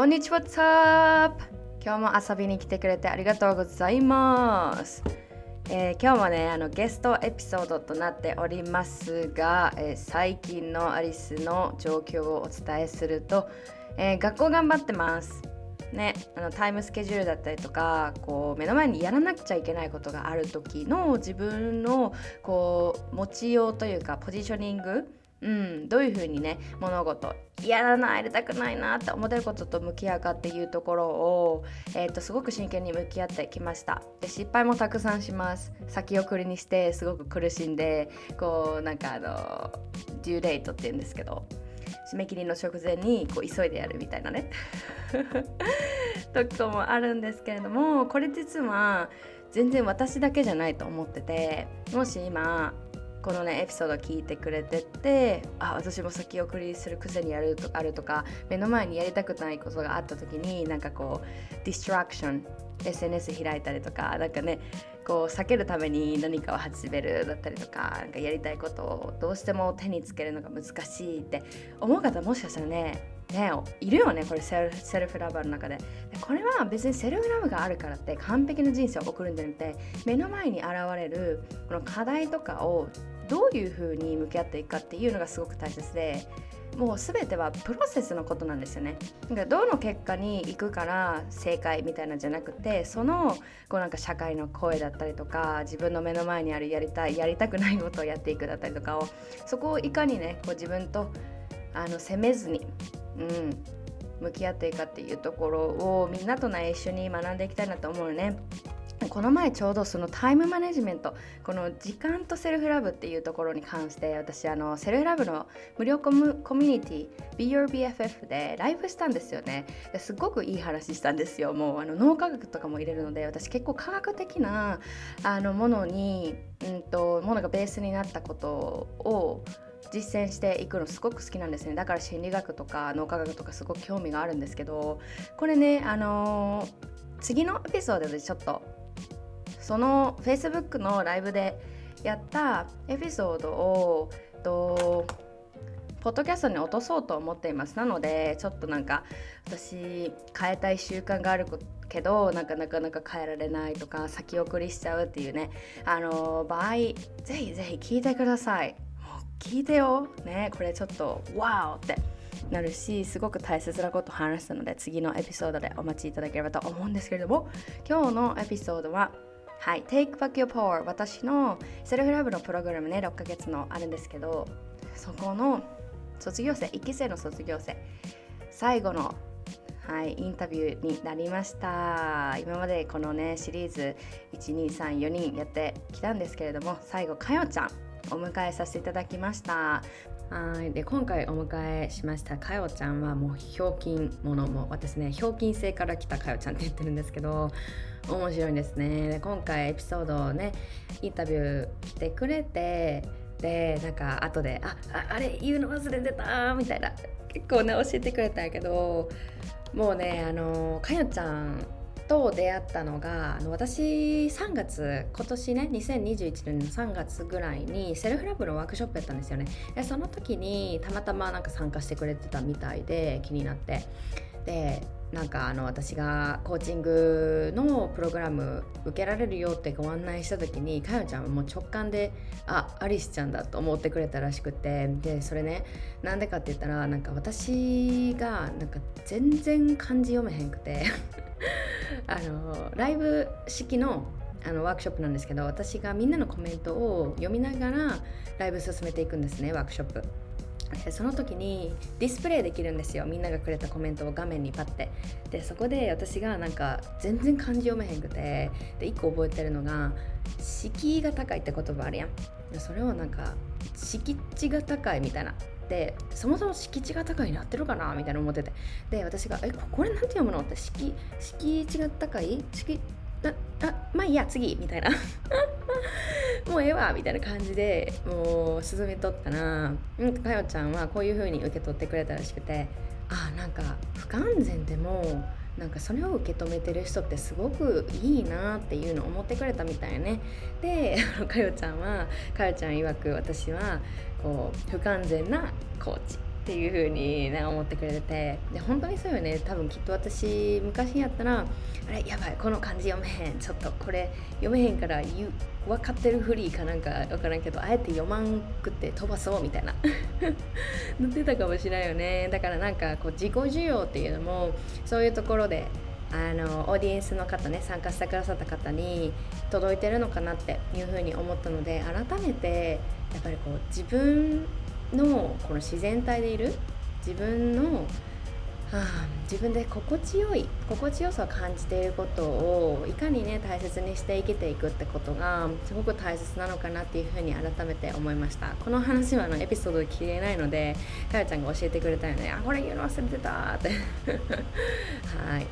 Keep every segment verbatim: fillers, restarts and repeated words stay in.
こんにちは、What's up? 今日も遊びに来てくれてありがとうございます、えー、今日もねあのゲストエピソードとなっておりますが、えー、最近のアリスの状況をお伝えすると、えー、学校頑張ってますね、あのタイムスケジュールだったりとかこう目の前にやらなくちゃいけないことがある時の自分のこう持ちようというかポジショニング、うん、どういうふうにね物事やらないやりたくないなって思ってることと向き合うかっていうところを、えー、とすごく真剣に向き合ってきました。で失敗もたくさんします。先送りにしてすごく苦しんでこうなんかあのデューデートっていうんですけど締め切りの直前にこう急いでやるみたいなね時ともあるんですけれども、これ実は全然私だけじゃないと思ってて、もし今このねエピソード聞いてくれてて、あ私も先送りする癖にやるとあるとか目の前にやりたくないことがあった時になんかこうディストラクション エスエヌエス 開いたりとかなんかねこう避けるために何かを始めるだったりとか、なんかやりたいことをどうしても手につけるのが難しいって思う方もしかしたらねねいるよね。これセルフ、セルフラバーの中でこれは別にセルフラブがあるからって完璧な人生を送るんじゃなくて、目の前に現れるこの課題とかをどういう風に向き合っていくかっていうのがすごく大切で、もう全てはプロセスのことなんですよね。だからどの結果に行くから正解みたいなんじゃなくて、そのこうなんか社会の声だったりとか自分の目の前にあるやりたいやりたくないことをやっていくだったりとかを、そこをいかにねこう自分とあの責めずに、うん、向き合っていくかっていうところをみんなとね一緒に学んでいきたいなと思うね。この前ちょうどそのタイムマネジメント、この時間とセルフラブっていうところに関して私あのセルフラブの無料コミュニティ Be Your ビーエフエフ でライブしたんですよね。すごくいい話したんですよ。もうあの脳科学とかも入れるので、私結構科学的なあのものに、うんと、ものがベースになったことを実践していくのすごく好きなんですね。だから心理学とか脳科学とかすごく興味があるんですけど、これねあの次のエピソードでちょっとその Facebook のライブでやったエピソードをとポッドキャストに落とそうと思っています。なのでちょっとなんか私変えたい習慣があるけどなんかなかなか変えられないとか先送りしちゃうっていうねあの場合、ぜひぜひ聞いてください。もう聞いてよ、ね、これちょっとワーってなるし、すごく大切なことを話したので次のエピソードでお待ちいただければと思うんですけれども、今日のエピソードははい、Take Back Your Power、 私のセルフラブのプログラムねろっかげつのあるんですけど、そこの卒業生いっきせいの卒業生最後の、はい、インタビューになりました。今までこのねシリーズ いち、に、さん、よ 人やってきたんですけれども、最後かよちゃんお迎えさせていただきました。はいで今回お迎えしましたかよちゃんはもうひょうきんものも私ねひょうきん性から来たかよちゃんって言ってるんですけど、面白いですね。で今回エピソードをねインタビュー来てくれて、でなんか後で あ, あ, あれ言うの忘れてたみたいな結構ね教えてくれたんやけど、もうねあのかよちゃんと出会ったのがあの私さんがつ今年ねにせんにじゅういちねんのさんがつぐらいにセルフラブのワークショップやったんですよね。でその時にたまたまなんか参加してくれてたみたいで気になって、でなんかあの私がコーチングのプログラム受けられるよってご案内した時にかよちゃんはもう直感であアリスちゃんだと思ってくれたらしくて、でそれねなんでかって言ったらなんか私がなんか全然漢字読めへんくてあのライブ式 の, あのワークショップなんですけど、私がみんなのコメントを読みながらライブ進めていくんですねワークショップ。その時にディスプレイできるんですよ、みんながくれたコメントを画面にパッて。でそこで私がなんか全然漢字読めへんくて、でいっこ覚えてるのが敷居が高いって言葉あるやん、それをなんか敷地が高いみたいな、でそもそも敷地が高いになってるかなみたいな思ってて、で私がえこれなんて読むのって敷敷地が高い敷ああまあいいや次みたいなもうええわみたいな感じでもう進めとったな。かよちゃんはこういう風に受け取ってくれたらしくて、あなんか不完全でもなんかそれを受け止めてる人ってすごくいいなっていうのを思ってくれたみたいね。でかよちゃんはかよちゃん曰く私はこう不完全なコーチっていう風になんか思ってくれてて、で本当にそうよね。多分きっと私昔やったら、あれやばいこの漢字読めへん、ちょっとこれ読めへんから分かってるフリーかなんか分からんけどあえて読まんくって飛ばそうみたいななってたかもしれないよね。だからなんかこう自己需要っていうのもそういうところであのオーディエンスの方ね、参加してくださった方に届いてるのかなっていうふうに思ったので、改めてやっぱりこう自分のこの自然体でいる自分の、はあ、自分で心地よい心地よさを感じていることをいかにね大切にして生きていくってことがすごく大切なのかなっていうふうに改めて思いました。この話はのエピソード消えないので、かよちゃんが教えてくれたよね。あ、これ言うの忘れてたってはい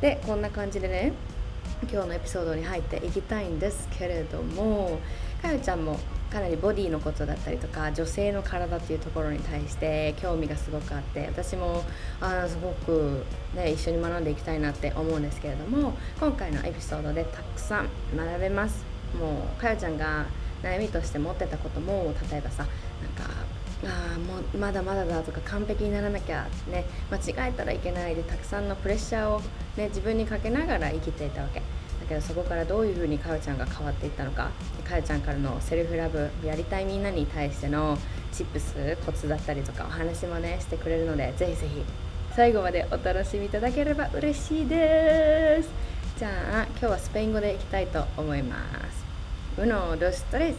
で、こんな感じでね今日のエピソードに入っていきたいんですけれども、かよちゃんもかなりボディのことだったりとか女性の体っていうところに対して興味がすごくあって、私もあすごく、ね、一緒に学んでいきたいなって思うんですけれども、今回のエピソードでたくさん学べます。もうかよちゃんが悩みとして持ってたことも、例えばさ、なんかあもうまだまだだとか完璧にならなきゃ、ね、間違えたらいけないでたくさんのプレッシャーを、ね、自分にかけながら生きていたわけだけど、そこからどういうふうにかよちゃんが変わっていったのか、かよちゃんからのセルフラブ、やりたいみんなに対してのチップス、コツだったりとかお話もねしてくれるので、ぜひぜひ最後までお楽しみいただければ嬉しいです。じゃあ今日はスペイン語でいきたいと思います。Uno, dos, tres。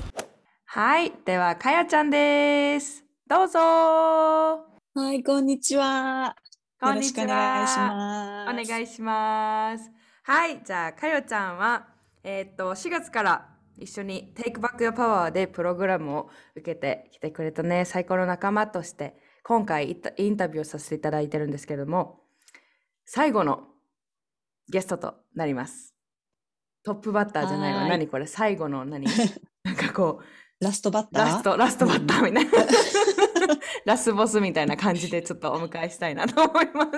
はい、ではかよちゃんです。どうぞ。はい、こんにちは。こんにちは。よろしくお願いします。お願いします。はい、じゃあかよちゃんは、えー、っとしがつから一緒に Take Back Your Power でプログラムを受けてきてくれたね、最高の仲間として今回インタビューをさせていただいてるんですけれども、最後のゲストとなります。トップバッターじゃないわ。何これ、最後の何なんかこうラストバッター、ラストラストバッターみたいな、うん、ラスボスみたいな感じでちょっとお迎えしたいなと思います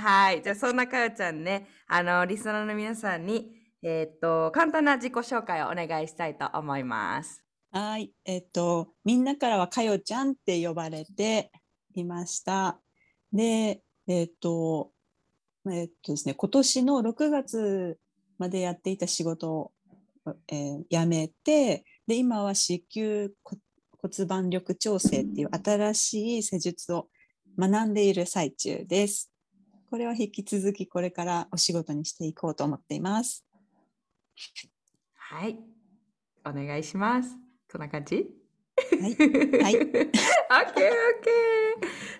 はい、じゃあそんなかよちゃんね、あのリスナーの皆さんにえー、っと簡単な自己紹介をお願いしたいと思います。はい、えー、っとみんなからはかよちゃんって呼ばれていました。でえー、っとえー、っとですね今年のろくがつまでやっていた仕事を、えー、辞めて、で今は子宮骨盤力調整っていう新しい施術を学んでいる最中です。これは引き続きこれからお仕事にしていこうと思っています。はい、お願いします。こんな感じ？はい。はい。オッケーオッケー。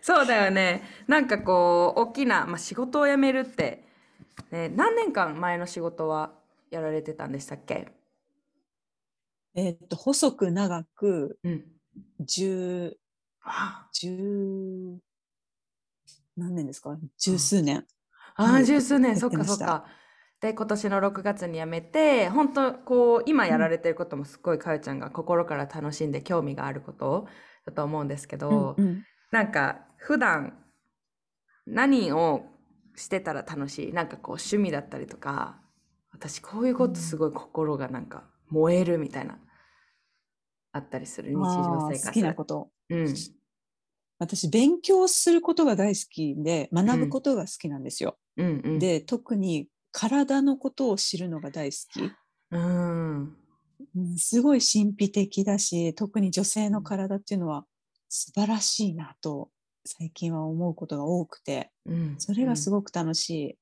そうだよね。なんかこう大きな、まあ、仕事を辞めるって、ね、何年間前の仕事はやられてたんでしたっけ？えー、っと細く長く十、うん、何年ですか、十数年、うん、ああ十数年、そっかそっか。で今年のろくがつに辞めて、本当こう今やられてることもすごいかよちゃんが心から楽しんで興味があることだと思うんですけど、うんうん、なんか普段何をしてたら楽しい、なんかこう趣味だったりとか、私こういうことすごい心がなんか燃えるみたいなあったりする、日常生活好きなこと、うん、私勉強することが大好きで学ぶことが好きなんですよ、うんうんうん、で特に体のことを知るのが大好き、うんうん、すごい神秘的だし、特に女性の体っていうのは素晴らしいなと最近は思うことが多くて、うん、それがすごく楽しい、うん、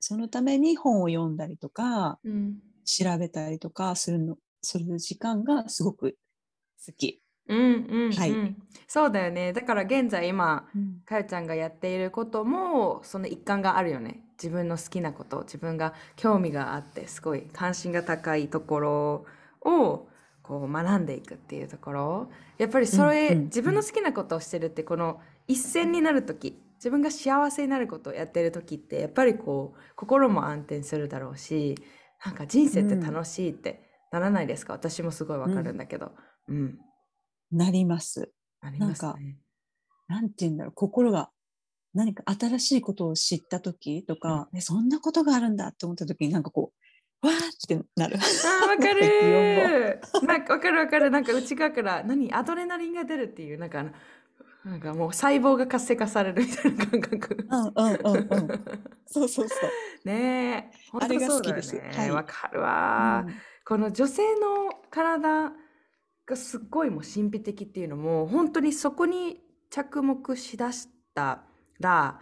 そのために本を読んだりとか、うん、調べたりとかするの、する時間がすごく好き。うんうんうん、はい。そうだよね。だから現在今、うん、かよちゃんがやっていることもその一環があるよね。自分の好きなこと、自分が興味があってすごい関心が高いところをこう学んでいくっていうところ。やっぱりそれ、うんうんうん、自分の好きなことをしてるって、この一線になるとき、自分が幸せになることをやってるときってやっぱりこう心も安定するだろうし。なんか人生って楽しいってならないですか、うん、私もすごいわかるんだけど、うんうん、なります、なりますね、なんかなんていうんだろう、心が何か新しいことを知った時とか、うん、そんなことがあるんだって思った時になんかこうわーってなる。あー、わかるなんかわかるわかる、なんか内側から何アドレナリンが出るっていう、なんかなんかもう細胞が活性化されるみたいな感覚。うんうんうんうん。そうそうそう。ねえ、本当そうだよね。わかるわ、うん。この女性の体がすっごいもう神秘的っていうのも本当にそこに着目しだしたら、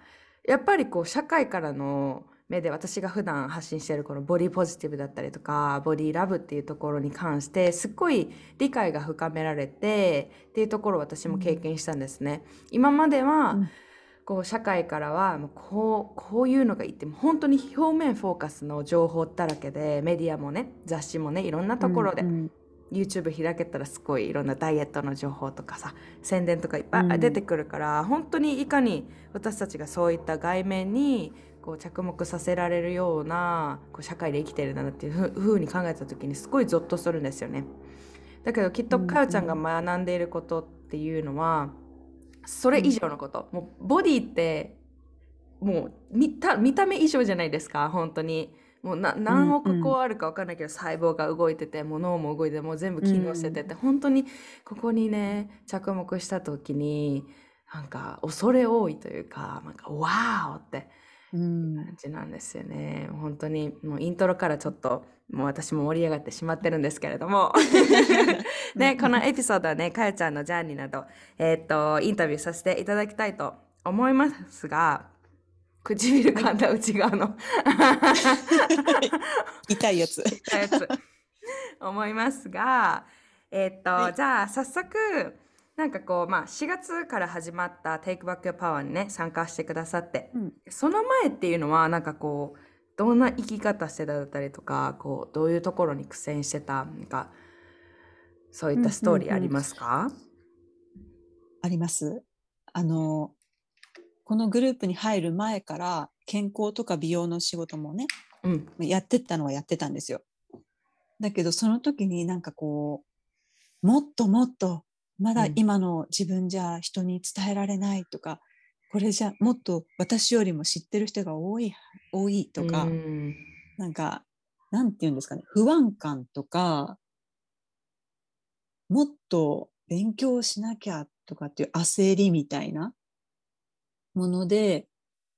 やっぱりこう社会からの目で私が普段発信しているこのボディポジティブだったりとかボディラブっていうところに関してすっごい理解が深められてっていうところを私も経験したんですね。今まではこう社会からはもうこう、こういうのがいいって本当に表面フォーカスの情報だらけで、メディアもね雑誌もねいろんなところで、うんうん、YouTube 開けたらすごいいろんなダイエットの情報とかさ宣伝とかいっぱい出てくるから、うん、本当にいかに私たちがそういった外面にこう着目させられるようなこう社会で生きてるんだなっていうふうに考えた時にすごいゾッとするんですよね。だけどきっとかよちゃんが学んでいることっていうのはそれ以上のこと、うん、もうボディってもう見た、見た目以上じゃないですか。本当にもうな何億個あるか分かんないけど、うんうん、細胞が動いててもう脳も動いてもう全部機能しててって、うん、本当にここにね着目した時になんか恐れ多いというかなんかワーオって感じなんですよね、うん、本当にもうイントロからちょっともう私も盛り上がってしまってるんですけれどもね、このエピソードはねかよちゃんのジャーニーなど、えー、っとインタビューさせていただきたいと思いますが、唇噛んだ内側の痛いやつ痛いやつ思いますが、えーっとはい、じゃあ早速なんかこう、まあ、しがつから始まった Take Back Your Power にね参加してくださって、うん、その前っていうのはなんかこうどんな生き方してただったりとかこうどういうところに苦戦してたなんかそういったストーリーありますか？うんうんうん、あります。あのこのグループに入る前から健康とか美容の仕事もね、うん、やってったのはやってたんですよ。だけどその時になんかこうもっともっとまだ今の自分じゃ人に伝えられないとか、うん、これじゃもっと私よりも知ってる人が多い、多いとか、うん、なんかなんていうんですかね、不安感とかもっと勉強しなきゃとかっていう焦りみたいなもので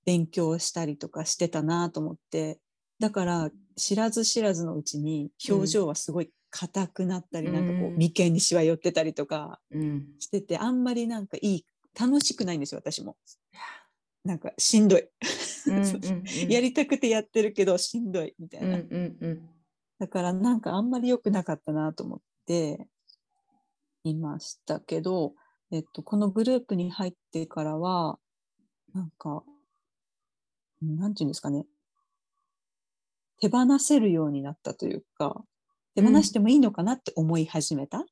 勉強したりとかしてたなと思って、だから知らず知らずのうちに表情はすごい硬くなったり、うん、なんかこう眉間にしわ寄ってたりとかしてて、うん、あんまりなんかいい楽しくないんですよ。私もなんかしんどいうんうん、うん、やりたくてやってるけどしんどいみたいな、うんうんうん、だからなんかあんまり良くなかったなと思っていましたけど、えっと、このグループに入ってからはなんか、なんていうんですかね、手放せるようになったというか、手放してもいいのかなって思い始めた、うん、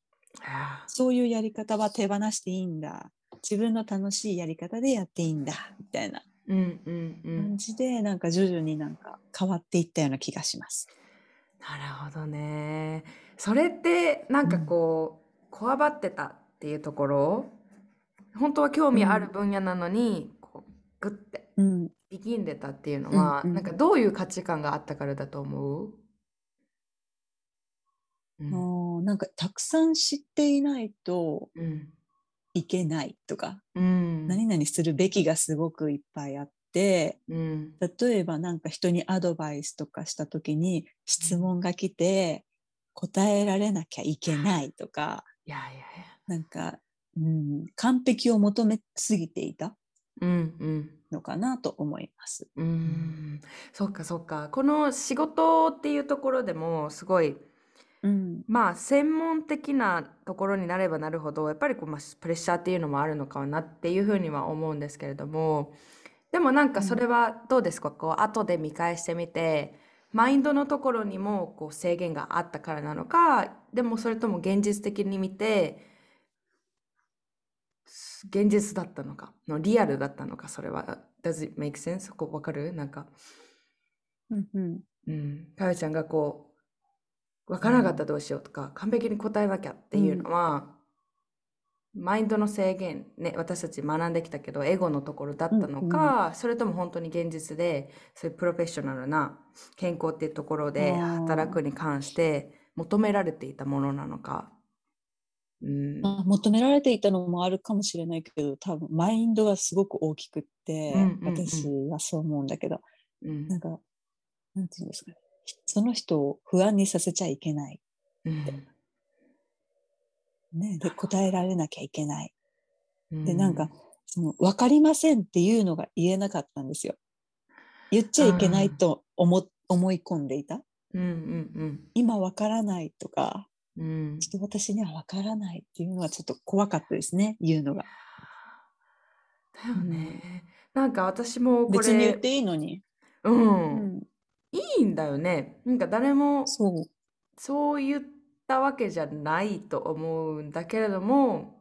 そういうやり方は手放していいんだ、自分の楽しいやり方でやっていいんだみたいな感じで、うんうんうん、なんか徐々になんか変わっていったような気がします。なるほどね。それってなんかこう、うん、こわばってたっていうところ、本当は興味ある分野なのに、うん、グッて力んでたっていうのは、うん、なんかどういう価値観があったからだと思う？うんうん、なんかたくさん知っていないといけないとか、うん、何々するべきがすごくいっぱいあって、うん、例えばなんか人にアドバイスとかした時に質問が来て答えられなきゃいけないとか、いやいやいや、なんか、うん、完璧を求めすぎていたうんうん、のかなと思います。うーん、そうかそうか。この仕事っていうところでもすごい、うん、まあ専門的なところになればなるほどやっぱりこう、まあ、プレッシャーっていうのもあるのかなっていうふうには思うんですけれども、でもなんかそれはどうですか、うん、こう後で見返してみてマインドのところにもこう制限があったからなのか、でもそれとも現実的に見て現実だったのかのリアルだったのか、それは Does it make sense? そこ分かる？なんか、うんうんうん、かよちゃんがこう分からなかったどうしようとか、うん、完璧に答えなきゃっていうのは、うん、マインドの制限ね、私たち学んできたけどエゴのところだったのか、うん、それとも本当に現実でそういうプロフェッショナルな健康っていうところで働くに関して求められていたものなのか。うん、まあ、求められていたのもあるかもしれないけど、多分マインドがすごく大きくって、うんうんうん、私はそう思うんだけど、うん、なんかなんていうんですかね、その人を不安にさせちゃいけないって、うん、ね、で答えられなきゃいけない、うん、でなんかその分かりませんっていうのが言えなかったんですよ。言っちゃいけないと 思, 思い込んでいた、うんうんうん、今分からないとか、うん、ちょっと私には分からないっていうのはちょっと怖かったですね、言うのが。だよね、うん、なんか私もこれ別に言っていいのに、うんうん、いいんだよね。なんか誰もそう、そう言ったわけじゃないと思うんだけれども、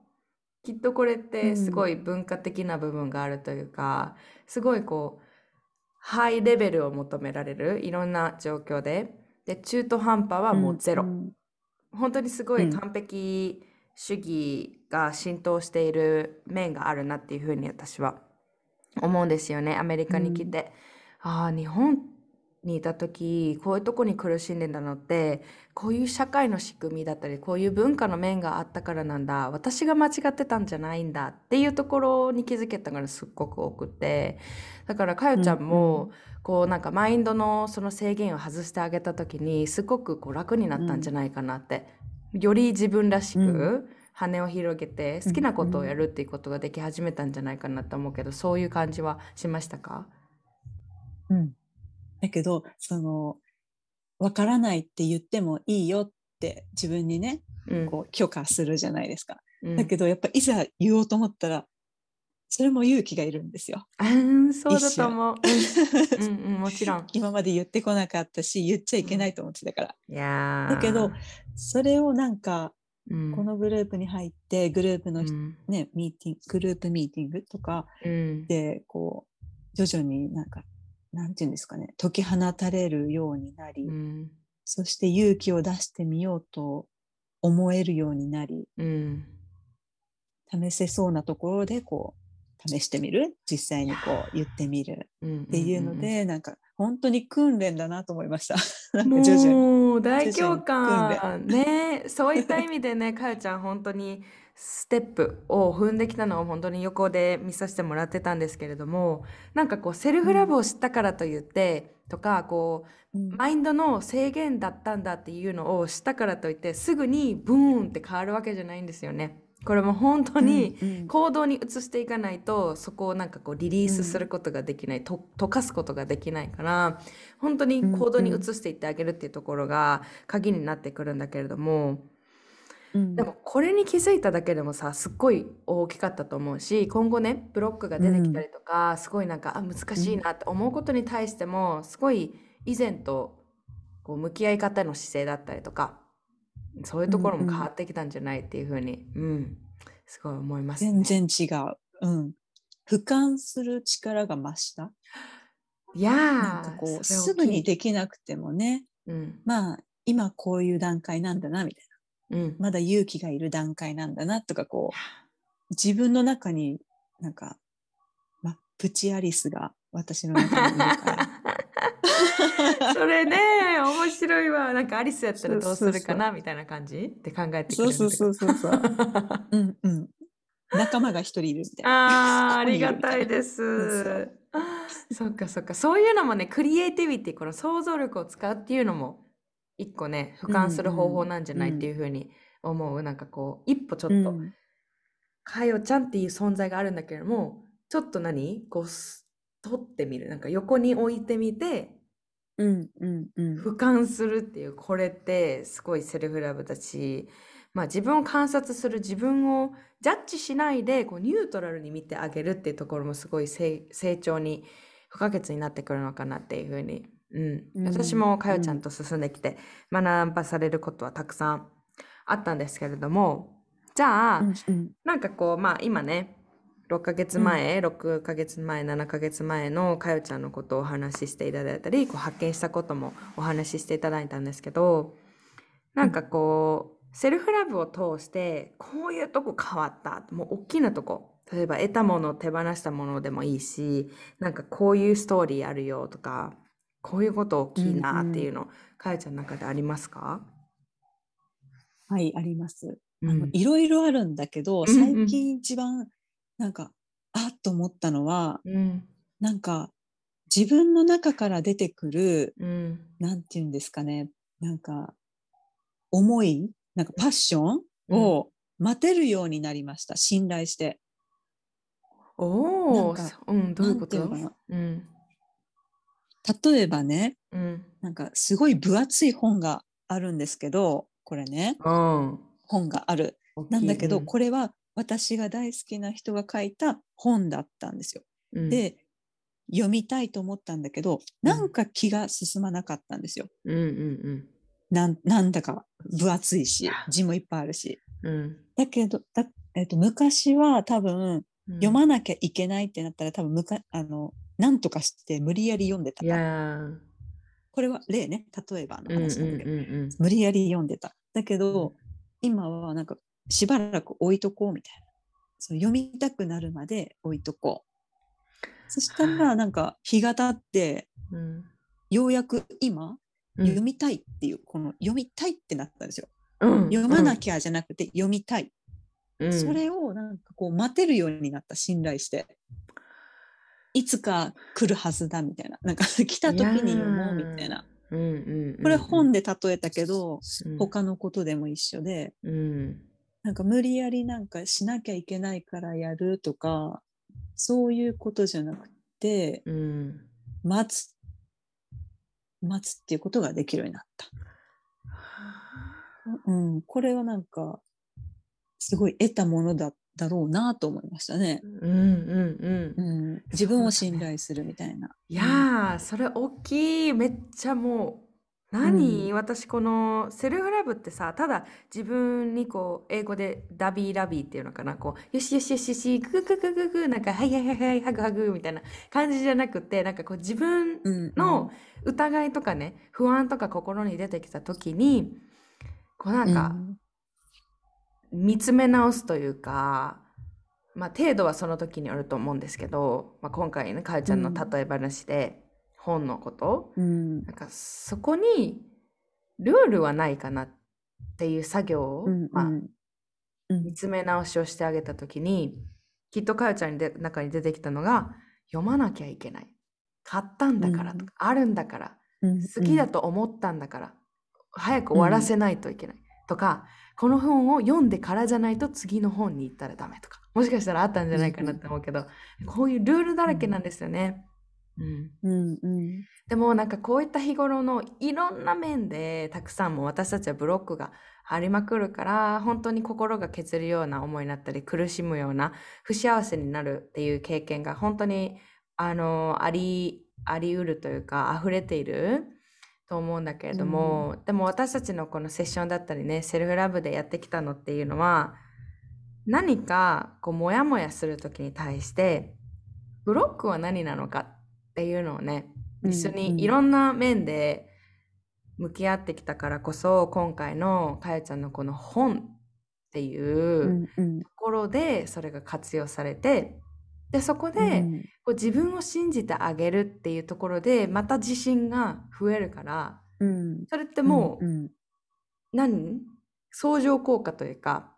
きっとこれってすごい文化的な部分があるというか、うん、すごいこうハイレベルを求められる、いろんな状況で、で中途半端はもうゼロ、うん、本当にすごい完璧主義が浸透している面があるなっていうふうに私は思うんですよね、アメリカに来て、うん、ああ日本にいた時こういうとこに苦しんでたのって、こういう社会の仕組みだったりこういう文化の面があったからなんだ、私が間違ってたんじゃないんだっていうところに気づけたからすっごく多くて、だからかよちゃんもこうなんかマインドのその制限を外してあげた時にすごくこう楽になったんじゃないかなって、より自分らしく羽を広げて好きなことをやるっていうことができ始めたんじゃないかなと思うけど、そういう感じはしましたか？うん、だけどその分からないって言ってもいいよって自分にね、うん、こう許可するじゃないですか、うん、だけどやっぱいざ言おうと思ったらそれも勇気がいるんですよ。そうだと思う、うんうん、もちろん今まで言ってこなかったし言っちゃいけないと思ってたから、うん、いやだけどそれをなんか、うん、このグループに入ってグループの、うんね、ミーティンググループミーティングとかで、うん、こう徐々になんかなんていうんですかね、解き放たれるようになり、うん、そして勇気を出してみようと思えるようになり、うん、試せそうなところでこう試してみる、実際にこう言ってみるっていうので、うんうんうん、なんか本当に訓練だなと思いました。なんか徐々にもう大教官ね、そういった意味でね、かよちゃん本当にステップを踏んできたのを本当に横で見させてもらってたんですけれども、なんかこうセルフラブを知ったからといって、うん、とかこう、うん、マインドの制限だったんだっていうのを知ったからといってすぐにブーンって変わるわけじゃないんですよね。これも本当に行動に移していかないと、うんうん、そこをなんかこうリリースすることができない、うん、と溶かすことができないから、本当に行動に移していってあげるっていうところが鍵になってくるんだけれども、うん、でもこれに気づいただけでもさすっごい大きかったと思うし、今後ねブロックが出てきたりとか、うん、すごいなんかあ難しいなって思うことに対してもすごい以前とこう向き合い方の姿勢だったりとか、そういうところも変わってきたんじゃないっていうふうに、うんうん、すごい思います、ね、全然違う、うん、俯瞰する力が増した。いやーなんかこうすぐにできなくてもね、うん、まあ今こういう段階なんだなみたいな、うん、まだ勇気がいる段階なんだなとか、こう自分の中になんか、ま、プチアリスが私の中にいるからそれね面白いわ。なんかアリスやったらどうするかなみたいな感じって考えてくれる。そうそうそうそううんうん仲間が一人いるみたいな。あーありがたいです。そっかそっか、そういうのもね、クリエイティビティ、この想像力を使うっていうのも一個ね俯瞰する方法なんじゃないっていうふうに思う、うんうん、なんかこう一歩ちょっと、うん、かよちゃんっていう存在があるんだけれども、ちょっと何こう取ってみる、なんか横に置いてみて、うんうんうん、俯瞰するっていう、これってすごいセルフラブだし、まあ、自分を観察する、自分をジャッジしないでこうニュートラルに見てあげるっていうところもすごい成長に不可欠になってくるのかなっていうふうに、うん、私もかよちゃんと進んできて学ばされることはたくさんあったんですけれども、じゃあ、うんうん、なんかこうまあ今ねろっかげつまえ、うん、ろっかげつまえななかげつまえのかよちゃんのことをお話ししていただいたり、こう発見したこともお話ししていただいたんですけど、なんかこう、うん、セルフラブを通してこういうとこ変わった、もう大きなとこ、例えば得たもの手放したものでもいいし、なんかこういうストーリーあるよとか、こういうこと大きいなっていうの、うんうん、かよちゃんの中でありますか？はい、あります。いろいろあるんだけど、最近一番なんか、うんうん、あっと思ったのは、うん、なんか自分の中から出てくる、うん、なんていうんですかね、なんか思い、なんかパッションを待てるようになりました。信頼して。おお、うん、どういうこと？なんていうのかな、うん、例えばね、うん、なんかすごい分厚い本があるんですけど、これね、うん、本がある。なんだけど、うん、これは私が大好きな人が書いた本だったんですよ。うん、で、読みたいと思ったんだけど、なんか気が進まなかったんですよ。うんうんうん、な, なんだか分厚いし、字もいっぱいあるし。うん、だけどだ、えーと、昔は多分、うん、読まなきゃいけないってなったら多分むかあの何とかして無理やり読んでた。いやこれは例ね、例えばの話なんだけど、うんうんうんうん、無理やり読んでた。だけど、うん、今はなんかしばらく置いとこうみたいな、そう読みたくなるまで置いとこう。そしたらなんか日が経って、うん、ようやく今、うん、読みたいっていうこの読みたいってなったんですよ、うん、読まなきゃじゃなくて読みたい、うん、それをなんかこう待てるようになった。信頼していつか来るはずだみたいな、なんか来た時に読もうみたいな、うんうんうん、これ本で例えたけど、うん、他のことでも一緒で、うん、なんか無理やりなんかしなきゃいけないからやるとかそういうことじゃなくて、うん、待つ待つっていうことができるようになった、うん、これはなんかすごい得たものだだろうなと思いましたね。うんうんうん、うん、自分を信頼するみたいな。いやーそれ大きい。めっちゃもう何、うん、私このセルフラブってさ、ただ自分にこう英語でダビーラビーっていうのかな、こうよしよしよしよしグググググなんかはいはいはいはいハグハグみたいな感じじゃなくて、なんかこう自分の疑いとかね、不安とか心に出てきた時にこうなんか、うん見つめ直すというか、まあ、程度はその時によると思うんですけど、まあ、今回ねかよちゃんの例え話で本のこと、うん、なんかそこにルールはないかなっていう作業を、うんまあうん、見つめ直しをしてあげた時にきっとかよちゃんの中に出てきたのが読まなきゃいけない、買ったんだからとか、うん、あるんだから、うん、好きだと思ったんだから、うん、早く終わらせないといけない、うんとか、この本を読んでからじゃないと次の本に行ったらダメとか、もしかしたらあったんじゃないかなって思うけど、うん、こういうルールだらけなんですよね、うんうんうん、でもなんかこういった日頃のいろんな面でたくさんも私たちはブロックがありまくるから、本当に心が削るような思いになったり苦しむような不幸せになるっていう経験が本当にあのありありうるというか溢れていると思うんだけれども、うん、でも私たちのこのセッションだったりね、セルフラブでやってきたのっていうのは、何かこうモヤモヤする時に対してブロックは何なのかっていうのをね、一緒にいろんな面で向き合ってきたからこそ、今回のかよちゃんのこの本っていうところでそれが活用されて、でそこで、うん、こう自分を信じてあげるっていうところでまた自信が増えるから、うん、それってもう、うんうん、何相乗効果というか、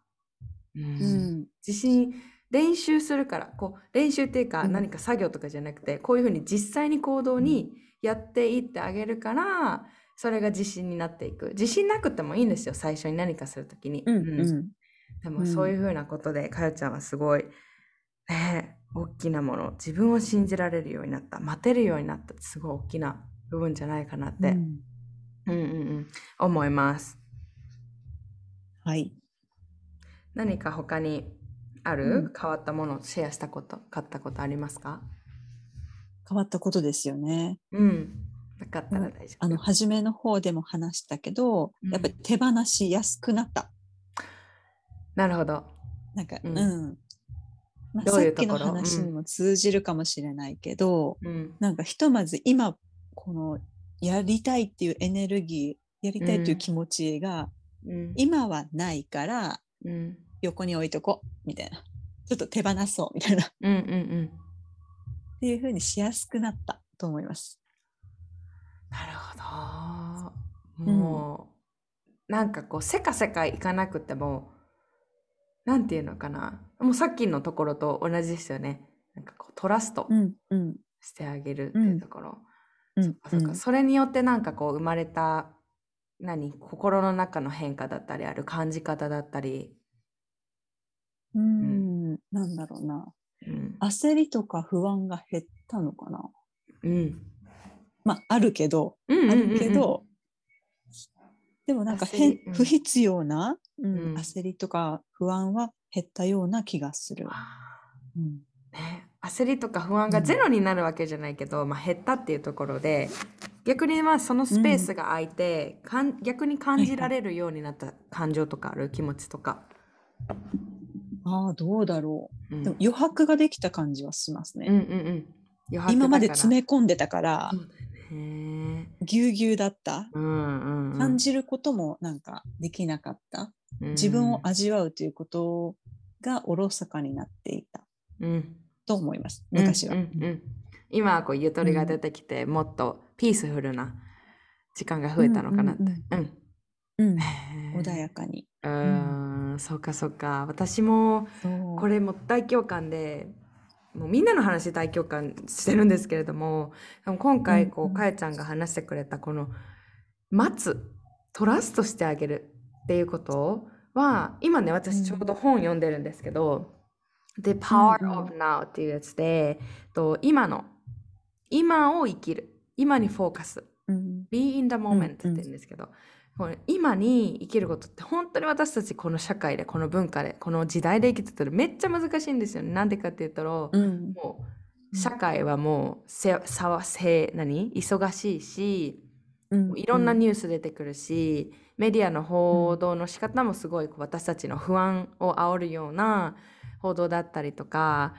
うん、自信練習するから、こう練習っていうか何か作業とかじゃなくて、うん、こういうふうに実際に行動にやっていってあげるから、それが自信になっていく。自信なくてもいいんですよ、最初に何かするときに、うんうんうん、でもそういうふうなことでかよちゃんはすごいねえ大きなもの、自分を信じられるようになった、待てるようになった、すごい大きな部分じゃないかなって、うん、うんうんうん思います。はい、何か他にある、うん、変わったものをシェアしたこと買ったことありますか？変わったことですよね。うんなかったら大丈夫、うん、あの初めの方でも話したけど、うん、やっぱり手放しやすくなった。なるほど。なんかうん、うんまあ、どういうところ？さっきの話にも通じるかもしれないけど、うん、なんかひとまず今このやりたいっていうエネルギー、やりたいという気持ちが今はないから横に置いとこうみたいな、ちょっと手放そうみたいな、うんうんうん、っていう風にしやすくなったと思います。なるほど。もう、うん、なんかこうせかせかいかなくてもなんていうのかな、もうさっきのところと同じですよね。なんかこうトラストしてあげるっていうところ、うんうん、そっかそっか、うん、それによってなんかこう生まれた何心の中の変化だったりある感じ方だったり、うん、うん、なんだろうな、うん、焦りとか不安が減ったのかな。うん、まああるけど、うんうんうんうん、あるけど、でもなんか変、うん、不必要な、うんうん、焦りとか不安は減ったような気がする。うんね、焦りとか不安がゼロになるわけじゃないけど、うんまあ、減ったっていうところで、逆にまあそのスペースが空いて、うん、かん逆に感じられるようになった感情とかある、気持ちとか。ああどうだろう、うん、でも余白ができた感じはしますね、うんうんうん、今まで詰め込んでたからぎゅうぎゅうだった、うんうんうん、感じることもなんかできなかった、うん、自分を味わうということがおろそかになっていた、うん、と思います昔は、うんうんうん、今はこうゆとりが出てきて、うん、もっとピースフルな時間が増えたのかなって、うんうんうんうん、穏やかに、うん、そうかそうか。私もこれも大共感で、もうみんなの話大共感してるんですけれども、でも今回こうかやちゃんが話してくれたこの待つ、トラストしてあげるっていうことは、今ね私ちょうど本読んでるんですけど、うん、The Power of Now っていうやつで、と今の今を生きる、今にフォーカス、うん、Be in the moment って言うんですけど、うんうん、今に生きることって本当に私たちこの社会でこの文化でこの時代で生きてたらめっちゃ難しいんですよね。なんでかって言ったら、うん、もう社会はもうせさわせ何忙しいし、うん、いろんなニュース出てくるし、メディアの報道の仕方もすごい私たちの不安を煽るような報道だったりとか、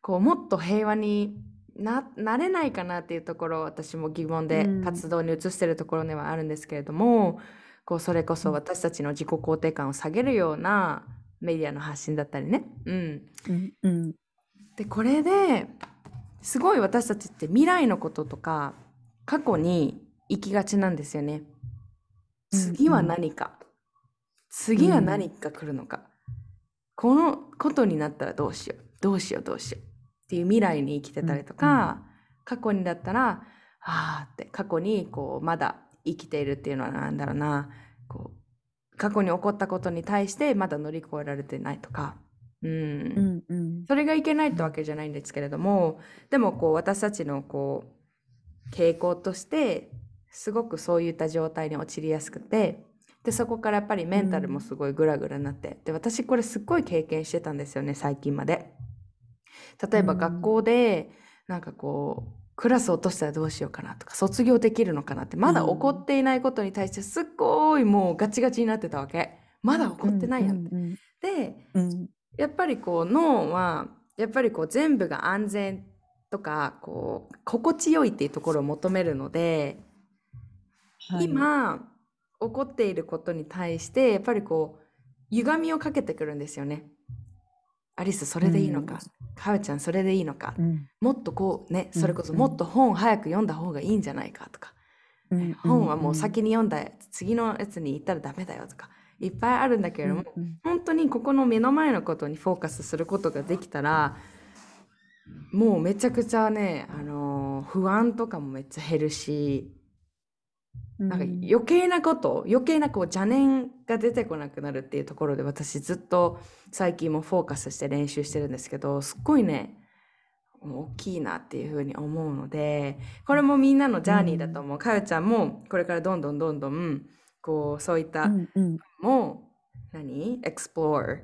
こうもっと平和にな, なれないかなっていうところ、私も疑問で活動に移しているところではあるんですけれども、うん、こうそれこそ私たちの自己肯定感を下げるようなメディアの発信だったりね、うんうんうん、でこれですごい私たちって未来のこととか過去に行きがちなんですよね。次は何か、うん、次は何か来るのか、うん、このことになったらどうしようどうしようどうしようっていう未来に生きてたりとか、うんうん、過去にだったらあーって過去にこうまだ生きているっていうのはなんだろうな、こう過去に起こったことに対してまだ乗り越えられてないとか、うんうんうん、それがいけないってわけじゃないんですけれども、でもこう私たちのこう傾向としてすごくそういった状態に陥りやすくて、でそこからやっぱりメンタルもすごいグラグラになって、で私これすっごい経験してたんですよね最近まで。例えば学校でなんかこうクラス落としたらどうしようかなとか、卒業できるのかなって、まだ起こっていないことに対してすっごいもうガチガチになってたわけ。まだ起こってないやんって、うんうんうん、でやっぱりこう脳はやっぱりこう全部が安全とかこう心地よいっていうところを求めるので、はい、今起こっていることに対してやっぱりこう歪みをかけてくるんですよね。アリスそれでいいのか、かやちゃんそれでいいのか、うん、もっとこうね、それこそもっと本早く読んだ方がいいんじゃないかとか、うん、本はもう先に読んだ次のやつに行ったらダメだよとかいっぱいあるんだけれども、うん、本当にここの目の前のことにフォーカスすることができたら、もうめちゃくちゃね、あのー、不安とかもめっちゃ減るし、なんか余計なこと、余計なこう邪念が出てこなくなるっていうところで、私ずっと最近もフォーカスして練習してるんですけど、すっごいね大きいなっていうふうに思うので、これもみんなのジャーニーだと思う、うん、かよちゃんもこれからどんどんどんどんこうそういった、うんうん、もう何エクスプローラー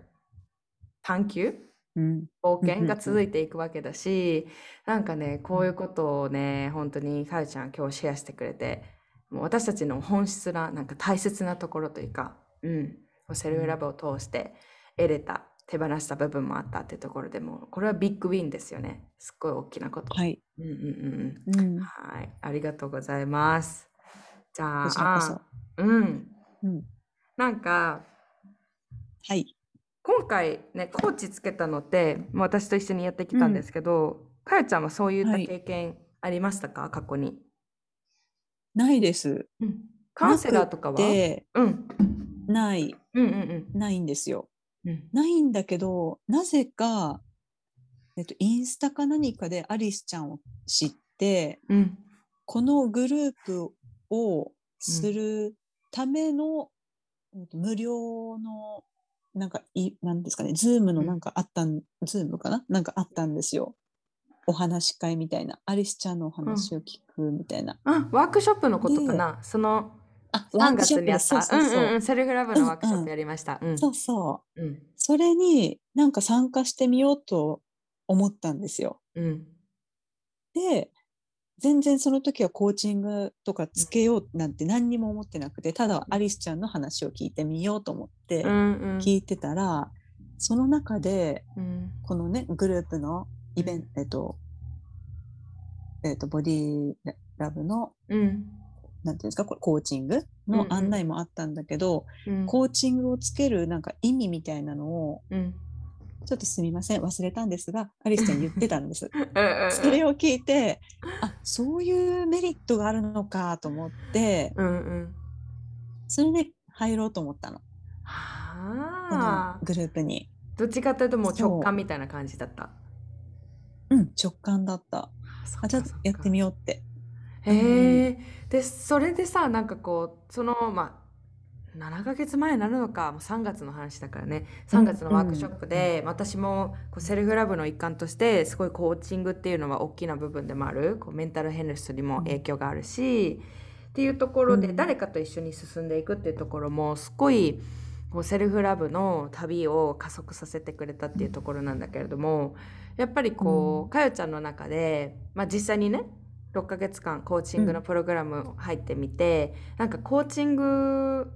探求、うん、冒険が続いていくわけだし、うんうんうん、なんかねこういうことをね本当にかよちゃん今日シェアしてくれて、もう私たちの本質な、なんか大切なところというか、うん、セルフラブを通して得れた、手放した部分もあったっていうところで、もこれはビッグウィンですよね。すっごい大きなこと。はい。うんうんうん。うん、はい。ありがとうございます。じゃあ、こちらこそ。うん。うん。なんか、はい。今回ね、コーチつけたのって、私と一緒にやってきたんですけど、うん、かやちゃんはそういった経験ありましたか、はい、過去に。ないです、うん、カウンセラーとかはなくて、うん、ない、うんうんうん、ないんですよ。うん、ないんだけど、なぜか、えっと、インスタか何かでアリスちゃんを知って、うん、このグループをするための、うん、無料のなんかいなんですかね、ズームのなんかあったん、ズームかな、なんかあったんですよ。お話し会みたいな、アリスちゃんのお話を聞くみたいな。うん、あ、ワークショップのことかな。そのさんがつにやった、そうそうそう、うんうん、セルフラブのワークショップやりました。うんうん、そうそう、うん。それになんか参加してみようと思ったんですよ。うん、で、全然その時はコーチングとかつけようなんて何にも思ってなくて、ただアリスちゃんの話を聞いてみようと思って聞いてたら、うんうん、その中で、うん、このねグループのイベント、えっとえっと、ボディラブの、うん、なんていうんですか、これコーチングの案内もあったんだけど、うんうん、コーチングをつけるなんか意味みたいなのを、うん、ちょっとすみません忘れたんですがアリスちゃん言ってたんですそれを聞いて、あ、そういうメリットがあるのかと思ってうん、うん、それで入ろうと思ったの。はあ、このグループにどっちかというともう直感みたいな感じだった。うん、直感だった。あ、じゃあやってみようって。へえ、うん、でそれでさ、なんかこうそのまあななかげつまえになるのか、もうさんがつの話だからね、さんがつのワークショップで、うん、私もこうセルフラブの一環としてすごいコーチングっていうのは大きな部分でもある、こうメンタルヘルスにも影響があるし、うん、っていうところで誰かと一緒に進んでいくっていうところもすごいこうセルフラブの旅を加速させてくれたっていうところなんだけれども、やっぱりこうかよちゃんの中で、まあ、実際にねろっかげつかんコーチングのプログラム入ってみて、うん、なんかコーチング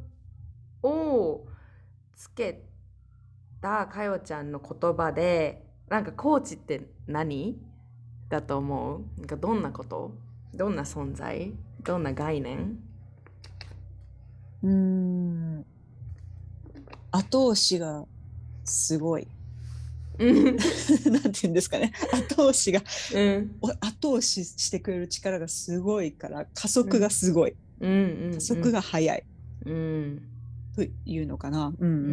をつけたかよちゃんの言葉で、なんかコーチって何だと思う？なんかどんなこと、どんな存在、どんな概念？うーん、後押しがすごいなんて言うんですかね、後押しが、うん、後押ししてくれる力がすごいから加速がすごい、うんうん、加速が早い、うん、というのかな、うんうんうんう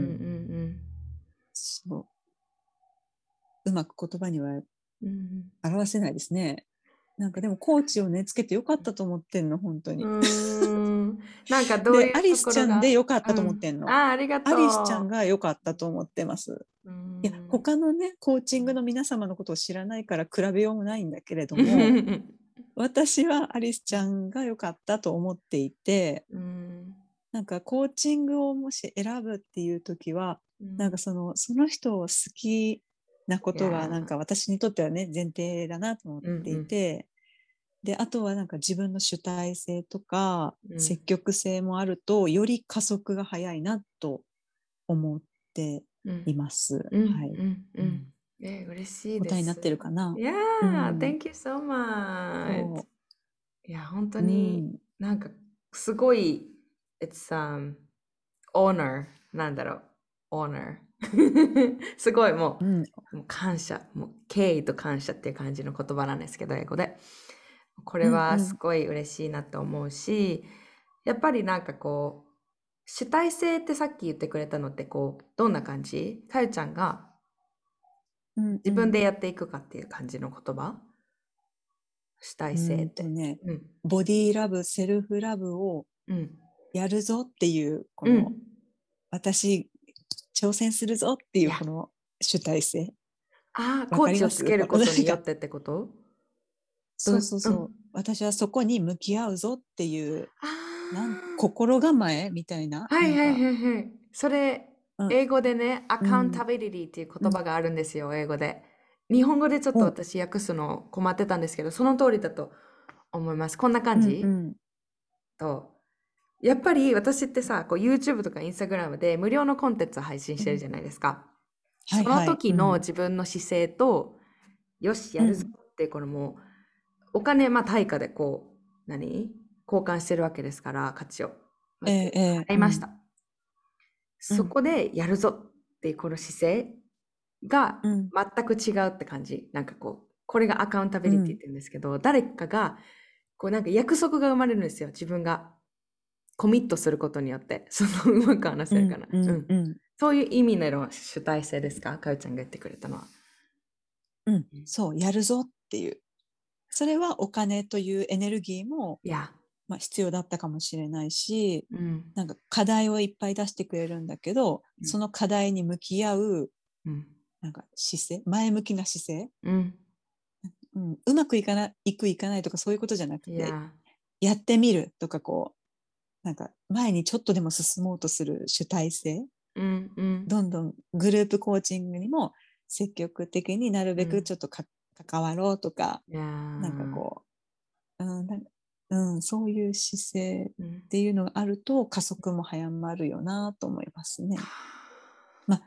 ん、そう、うまく言葉には表せないですね。なんかでもコーチをねつけてよかったと思ってんの本当に。うーん、なんかどういうところがアリスちゃんでよかったと思ってんの、うん、あ、ありがとう。アリスちゃんがよかったと思ってます。うん、いや他のねコーチングの皆様のことを知らないから比べようもないんだけれども私はアリスちゃんがよかったと思っていて、うん、なんかコーチングをもし選ぶっていう時は、うん、なんかそのその人を好きなことがなんか私にとってはね前提だなと思っていて、うんうん、であとはなんか自分の主体性とか積極性もあるとより加速が早いなと思っています。うん、はい、うんうん、えー、嬉しいです。答えになってるかな。いや、うん、Thank you so much。いや本当に、うん、なんかすごい It's um honor なんだろう honor。すごいもう、うん、もう感謝、もう敬意と感謝っていう感じの言葉なんですけど英語で、これはすごい嬉しいなと思うし、うんうん、やっぱりなんかこう主体性ってさっき言ってくれたのってこうどんな感じ？かよちゃんが自分でやっていくかっていう感じの言葉、うんうん、主体性って、うんとね、うん、ボディラブ、セルフラブをやるぞっていうこの、うん、私挑戦するぞっていうこの主体性。ああ、コーチをつけることによってってこと？そうそうそう、うん。私はそこに向き合うぞっていうなん心構えみたいな。はいはいはいはい。それ、うん、英語でね、アカウンタビリティっていう言葉があるんですよ、うん、英語で。日本語でちょっと私訳すの困ってたんですけど、その通りだと思います。こんな感じ、うんうん、と。やっぱり私ってさ、こう YouTube とか Instagram で無料のコンテンツを配信してるじゃないですか、うん、その時の自分の姿勢と、うん、よしやるぞってこれもうお金、まあ、対価でこう何交換してるわけですから、価値を払いました、えーえーうん、そこでやるぞっていうこの姿勢が全く違うって感じ、うん、なんかこうこれがアカウンタビリティって言うんですけど、うん、誰かがこうなんか約束が生まれるんですよ、自分がコミットすることによって。そのうまく話せるかな、うんうんうん、そういう意味での主体性ですか、かよちゃんが言ってくれたのは。うん、そう、やるぞっていう。それはお金というエネルギーも、yeah. まあ、必要だったかもしれないし、うん、なんか課題をいっぱい出してくれるんだけど、うん、その課題に向き合う、うん、なんか姿勢、前向きな姿勢、うんうん、うまくいかな、いくいかないとかそういうことじゃなくて、yeah. やってみるとか、こうなんか前にちょっとでも進もうとする主体性、うんうん、どんどんグループコーチングにも積極的になるべくちょっとか、うん、関わろうとか、yeah. なんかこう、うんなんかうん、そういう姿勢っていうのがあると加速も早まるよなと思いますね。まあ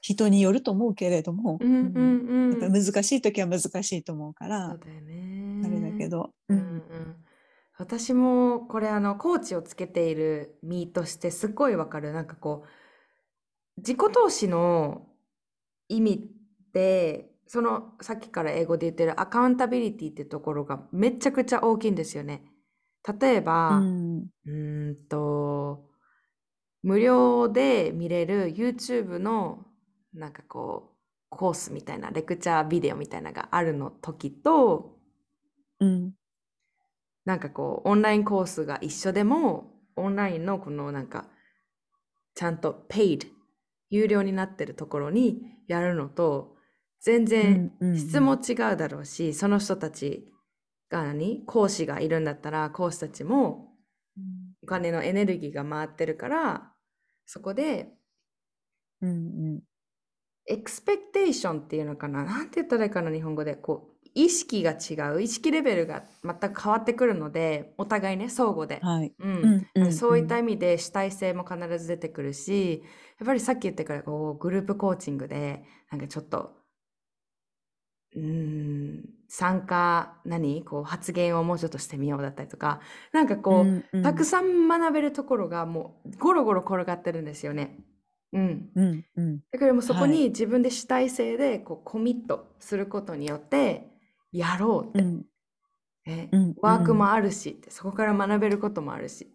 人によると思うけれども、うんうんうん、やっぱ難しい時は難しいと思うからそうだよね、あれだけど、うんうん、私もこれあのコーチをつけている身としてすっごいわかる。なんかこう自己投資の意味ってそのさっきから英語で言ってるアカウンタビリティってところがめちゃくちゃ大きいんですよね。例えば、うん、うーんと無料で見れる YouTube のなんかこうコースみたいなレクチャービデオみたいなのがあるの時と、うん、なんかこうオンラインコースが一緒でもオンラインのこのなんかちゃんとペイド有料になってるところにやるのと全然質も違うだろうし、うんうんうん、その人たちが何講師がいるんだったら講師たちもお金のエネルギーが回ってるからそこで、うんうん、エクスペクテーションっていうのかな、なんて言ったらいいかな、日本語でこう意識が違う、意識レベルが全く変わってくるのでお互いね相互で、はいうんうんうんうん、そういった意味で主体性も必ず出てくるし、やっぱりさっき言ってからこうグループコーチングでなんかちょっとうーん参加何こう発言をもうちょっとしてみようだったりとか、なんかこう、うんうん、たくさん学べるところがもうゴロゴロ転がってるんですよね。うんうんうん、だからもうそこに自分で主体性でこうコミットすることによってやろうって、うんねうん、ワークもあるしってそこから学べることもあるし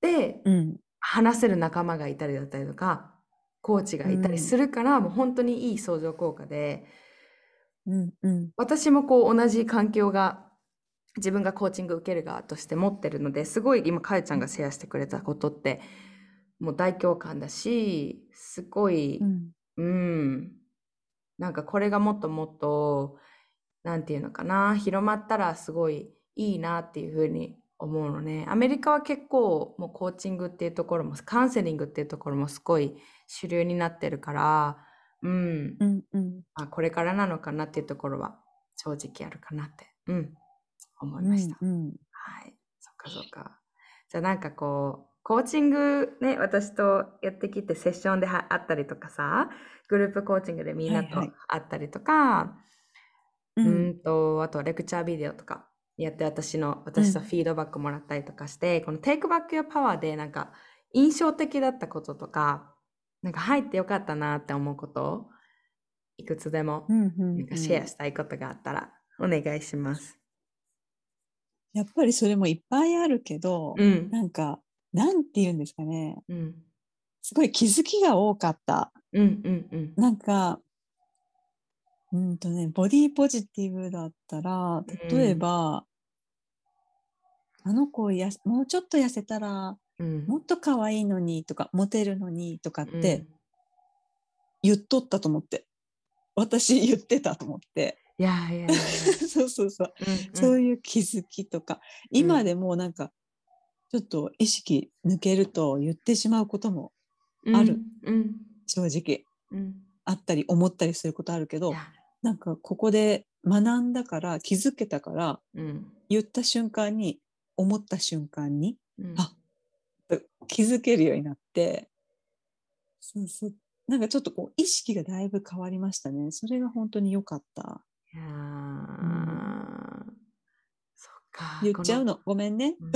で、うん、話せる仲間がいたりだったりとかコーチがいたりするから、うん、もう本当にいい相乗効果で、うんうん、私もこう同じ環境が自分がコーチング受ける側として持ってるのですごい今かよちゃんがシェアしてくれたことってもう大共感だしすごい、うんうん、なんかこれがもっともっとなんていうのかな広まったらすごいいいなっていうふうに思うのね。アメリカは結構もうコーチングっていうところもカウンセリングっていうところもすごい主流になってるからうんうんうん、あこれからなのかなっていうところは正直あるかなって、うん、思いました、うんうん、はい、そっかそっか。じゃあなんかこうコーチングね私とやってきてセッションで会ったりとかさグループコーチングでみんなと会ったりとか、はいはい、うんとあとレクチャービデオとかやって私の私とフィードバックもらったりとかして、うん、この Take Back Your Power でなんか印象的だったこととかなんか入ってよかったなって思うことをいくつでもなんかシェアしたいことがあったらお願いします、うんうんうん、やっぱりそれもいっぱいあるけど、うん、なんかなんて言うんですかね、うん、すごい気づきが多かった、うんうんうん、なんかうんとねボディポジティブだったら例えば、うん、あの子やもうちょっと痩せたらうん、もっと可愛いのにとかモテるのにとかって言っとったと思って、うん、私言ってたと思っていやいやいやそうそうそう、うんうん、そういう気づきとか今でもなんかちょっと意識抜けると言ってしまうこともある、うんうん、正直、うん、あったり思ったりすることあるけどなんかここで学んだから気づけたから、うん、言った瞬間に思った瞬間に、うん、あ気づけるようになってそうそうなんかちょっとこう意識がだいぶ変わりましたね。それが本当に良かった。いや、うん、そっか言っちゃう の, のごめんね、うん、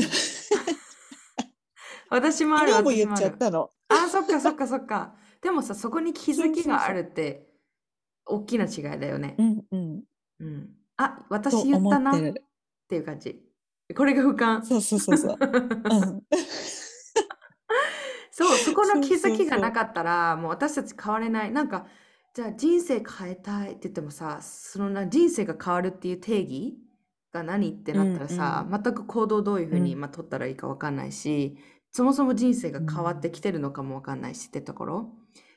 私もある昨日も言っちゃったの あ, あそっかそっかそっかでもさそこに気づきがあるって大きな違いだよね。うんうん、うん、あ私言ったなっていう感じこれが俯瞰そうそうそうそう、うんそう、そこの気づきがなかったらもう私たち変われない。なんかじゃあ人生変えたいって言ってもさ、そのな人生が変わるっていう定義が何ってなったらさ、うんうん、全く行動どういうふうに今取ったらいいか分かんないし、うん、そもそも人生が変わってきてるのかも分かんないしってところ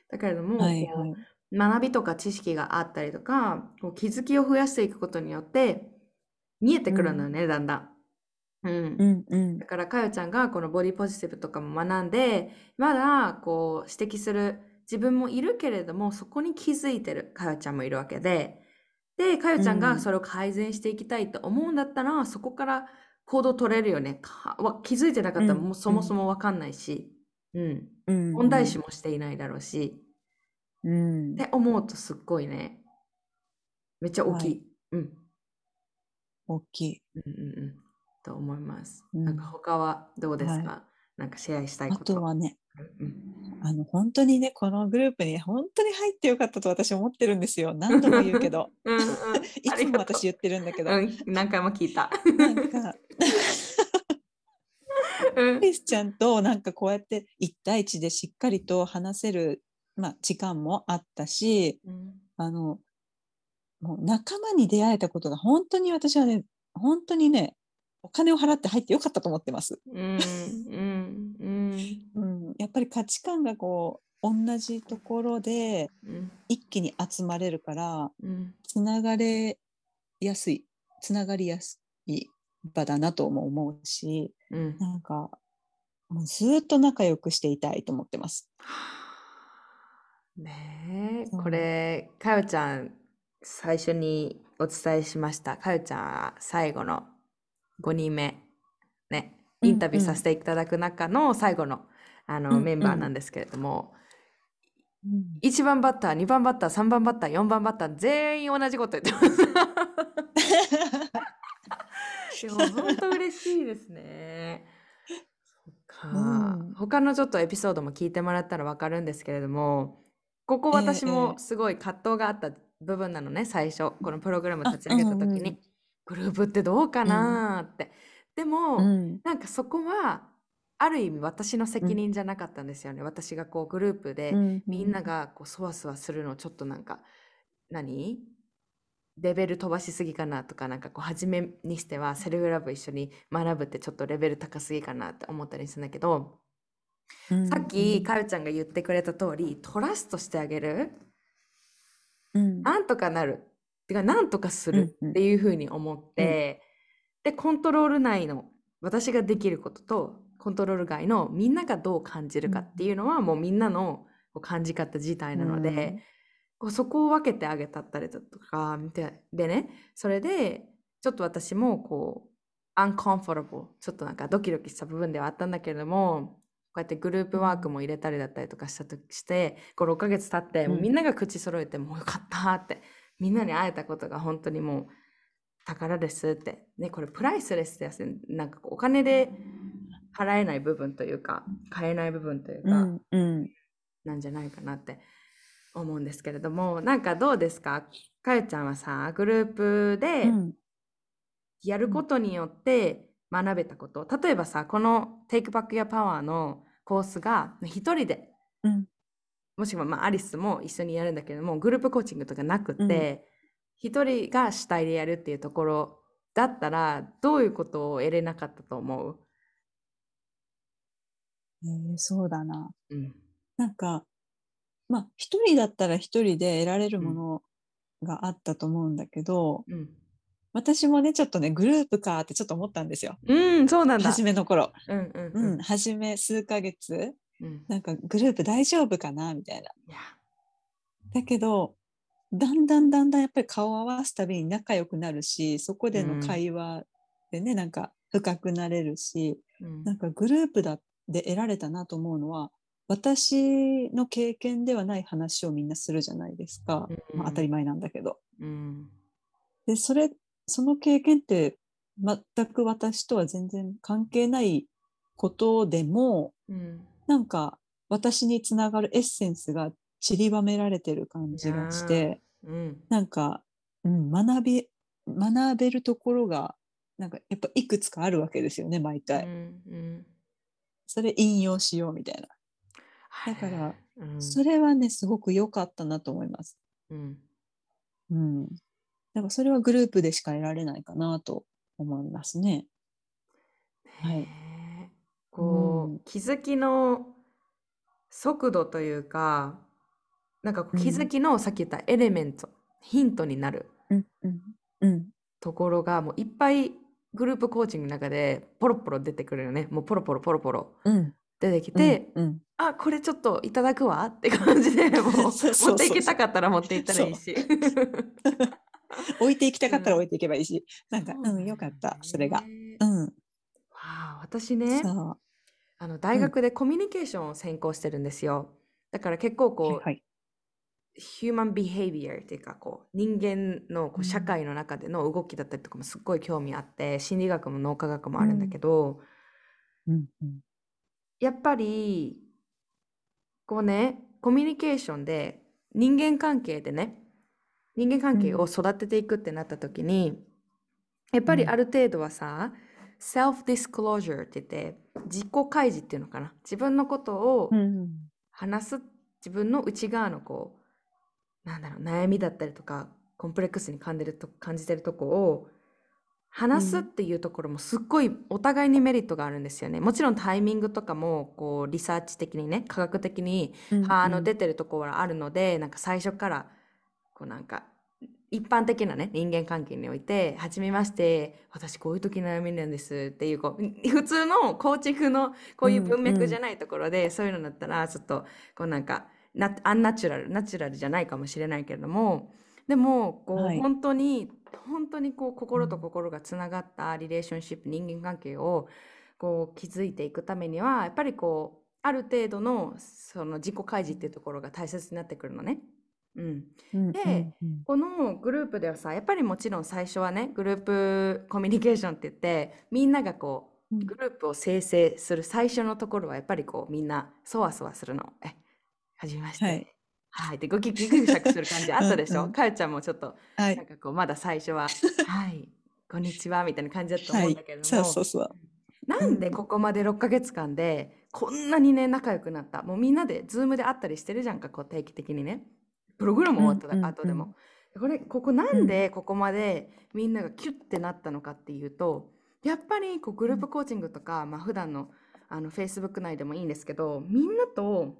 だけれども、はいはい、学びとか知識があったりとかこう気づきを増やしていくことによって見えてくるのよね、うん、だんだん、うんうんうん、だからかよちゃんがこのボディポジティブとかも学んで、まだこう指摘する自分もいるけれどもそこに気づいてるかよちゃんもいるわけで、でかよちゃんがそれを改善していきたいと思うんだったら、うん、そこから行動取れるよね。気づいてなかったらもうそもそも分かんないし、うんうん、問題視もしていないだろうし、うん、って思うとすっごいね、めっちゃ大きい、はい、うん、大きい、うんうんうん、と思います、うん、なんか他はどうですか、はい、なんかシェアしたいこと、あとはね、うん、あの本当にねこのグループに本当に入ってよかったと私思ってるんですよ。何度も言うけどうん、うん、いつも私言ってるんだけど、うん、何回も聞いたなんかクリスちゃんとなんかこうやって一対一でしっかりと話せる、まあ、時間もあったし、うん、あのもう仲間に出会えたことが本当に私はね本当にねお金を払って入ってよかったと思ってます、うんうんうんうん、やっぱり価値観がこう同じところで一気に集まれるから、うん、つながれやすいつながりやすい場だなとも思うし、うん、なんかもうずっと仲良くしていたいと思ってますね。えこれかよちゃん最初にお伝えしました、かよちゃんは最後のごにんめ、ね、インタビューさせていただく中の最後の、うんうん、あのメンバーなんですけれども、うんうん、いちばんバッター、にばんバッター、さんばんバッター、よんばんバッター全員同じこと言ってますでも本当嬉しいですねそっか、うん、他のちょっとエピソードも聞いてもらったら分かるんですけれども、ここ私もすごい葛藤があった部分なのね、えー、最初このプログラム立ち上げた時に、うん、グループってどうかなって、うん、でも、うん、なんかそこはある意味私の責任じゃなかったんですよね、うん、私がこうグループでみんながこうそわそわするのをちょっとなんか何レベル飛ばしすぎかなとか、なんかこう初めにしてはセルフラブ一緒に学ぶってちょっとレベル高すぎかなって思ったりするんだけど、うん、さっきかよちゃんが言ってくれた通りトラストしてあげる、うん、なんとかなるってかなんとかするっていうふうに思って、うんうん、でコントロール内の私ができることとコントロール外のみんながどう感じるかっていうのはもうみんなの感じ方自体なので、うん、こうそこを分けてあげたったりだとかでね、それでちょっと私もこうアンコンフォータブル、ちょっとなんかドキドキした部分ではあったんだけれども、こうやってグループワークも入れたりだったりとかしたとしてご、ろっかげつ経ってもうみんなが口揃えてもうよかったって、みんなに会えたことが本当にもう宝ですって、ね、これプライスレスですね、なんかお金で払えない部分というか買えない部分というか、うんうん、なんじゃないかなって思うんですけれども、なんかどうですかかよちゃんはさ、グループでやることによって学べたこと、うん、例えばさこの Take Back Your Power のコースが一人で、うん、もしくは、まあ、アリスも一緒にやるんだけどもグループコーチングとかなくて一、うん、人が主体でやるっていうところだったらどういうことを得れなかったと思う？えー、そうだな、うん、なんかまあ一人だったら一人で得られるものがあったと思うんだけど、うん、私もねちょっとねグループかってちょっと思ったんですよ、うん、そうなんだ、初めの頃、うんうんうんうん、初め数ヶ月、うん、なんかグループ大丈夫かなみたいな、いやだけどだんだんだんだんやっぱり顔を合わすたびに仲良くなるし、そこでの会話でね、うん、なんか深くなれるし、うん、なんかグループだで得られたなと思うのは、私の経験ではない話をみんなするじゃないですか、うんまあ、当たり前なんだけど、うん、でそれその経験って全く私とは全然関係ないことでも、うん、なんか私につながるエッセンスが散りばめられてる感じがして、うん、なんか、うん、学び学べるところがなんかやっぱいくつかあるわけですよね毎回、うんうん、それ引用しようみたいなだから、うん、それはねすごく良かったなと思います。うん。うん。だからそれはグループでしか得られないかなと思いますね。はい。こう、うん、気づきの速度というか、なんか気づきの、うん、さっき言ったエレメント、ヒントになるところがもういっぱいグループコーチングの中でポロポロ出てくるよね。もうポロポロポロポロ出てきて、うんうんうん、あこれちょっといただくわって感じでもう持っていきたかったら持っていったらいいし置いていきたかったら置いていけばいいし、うん、なんか、うん、よかったそれが、うん、わあ私ねあの大学でコミュニケーションを専攻してるんですよ。だから結構こう、はいはい、ヒューマンビヘイビアっていうかこう人間のこう社会の中での動きだったりとかもすっごい興味あって、うん、心理学も脳科学もあるんだけど、うんうん、やっぱりこうねコミュニケーションで人間関係でね人間関係を育てていくってなった時に、うん、やっぱりある程度はさ、うん、セルフディスクロージャーって言って自己開示っていうのかな、自分のことを話す、うん、自分の内側のこうなんだろう悩みだったりとかコンプレックスに感じると、感じてるとこを話すっていうところもすっごいお互いにメリットがあるんですよね。もちろんタイミングとかもこうリサーチ的にね科学的に、うんうん、あの出てるところはあるので、なんか最初からこうなんか一般的なね人間関係においてはじめまして私こういう時悩みなんですっていうこう普通のコーチングのこういう文脈じゃないところで、うんうん、そういうのだったらちょっとこうなんかなアンナチュラルナチュラルじゃないかもしれないけれども、でもこう、はい、本当に本当にこう心と心がつながったリレーションシップ、人間関係をこう築いていくためにはやっぱりこうある程度のその自己開示っていうところが大切になってくるのね、うんうん、で、うんうん、このグループではさやっぱりもちろん最初はねグループコミュニケーションって言ってみんながこうグループを生成する最初のところはやっぱりこうみんなそわそわするの。えはじめまして、はい、はいでごきぎくしゃくする感じあったでしょ。うんうん、かよちゃんもちょっと、はい、なんかこうまだ最初ははいこんにちはみたいな感じだと思うんだけれども、はい、そうそうそうなんでここまでろっかげつかんでこんなにね仲良くなった。もうみんなでズームで会ったりしてるじゃんか、こう定期的にねプログラム終わった、うんうんうん、後でもこれここなんでここまでみんながキュッてなったのかっていうと、やっぱりこうグループコーチングとか、まあ、普段のあの Facebook 内でもいいんですけど、みんなと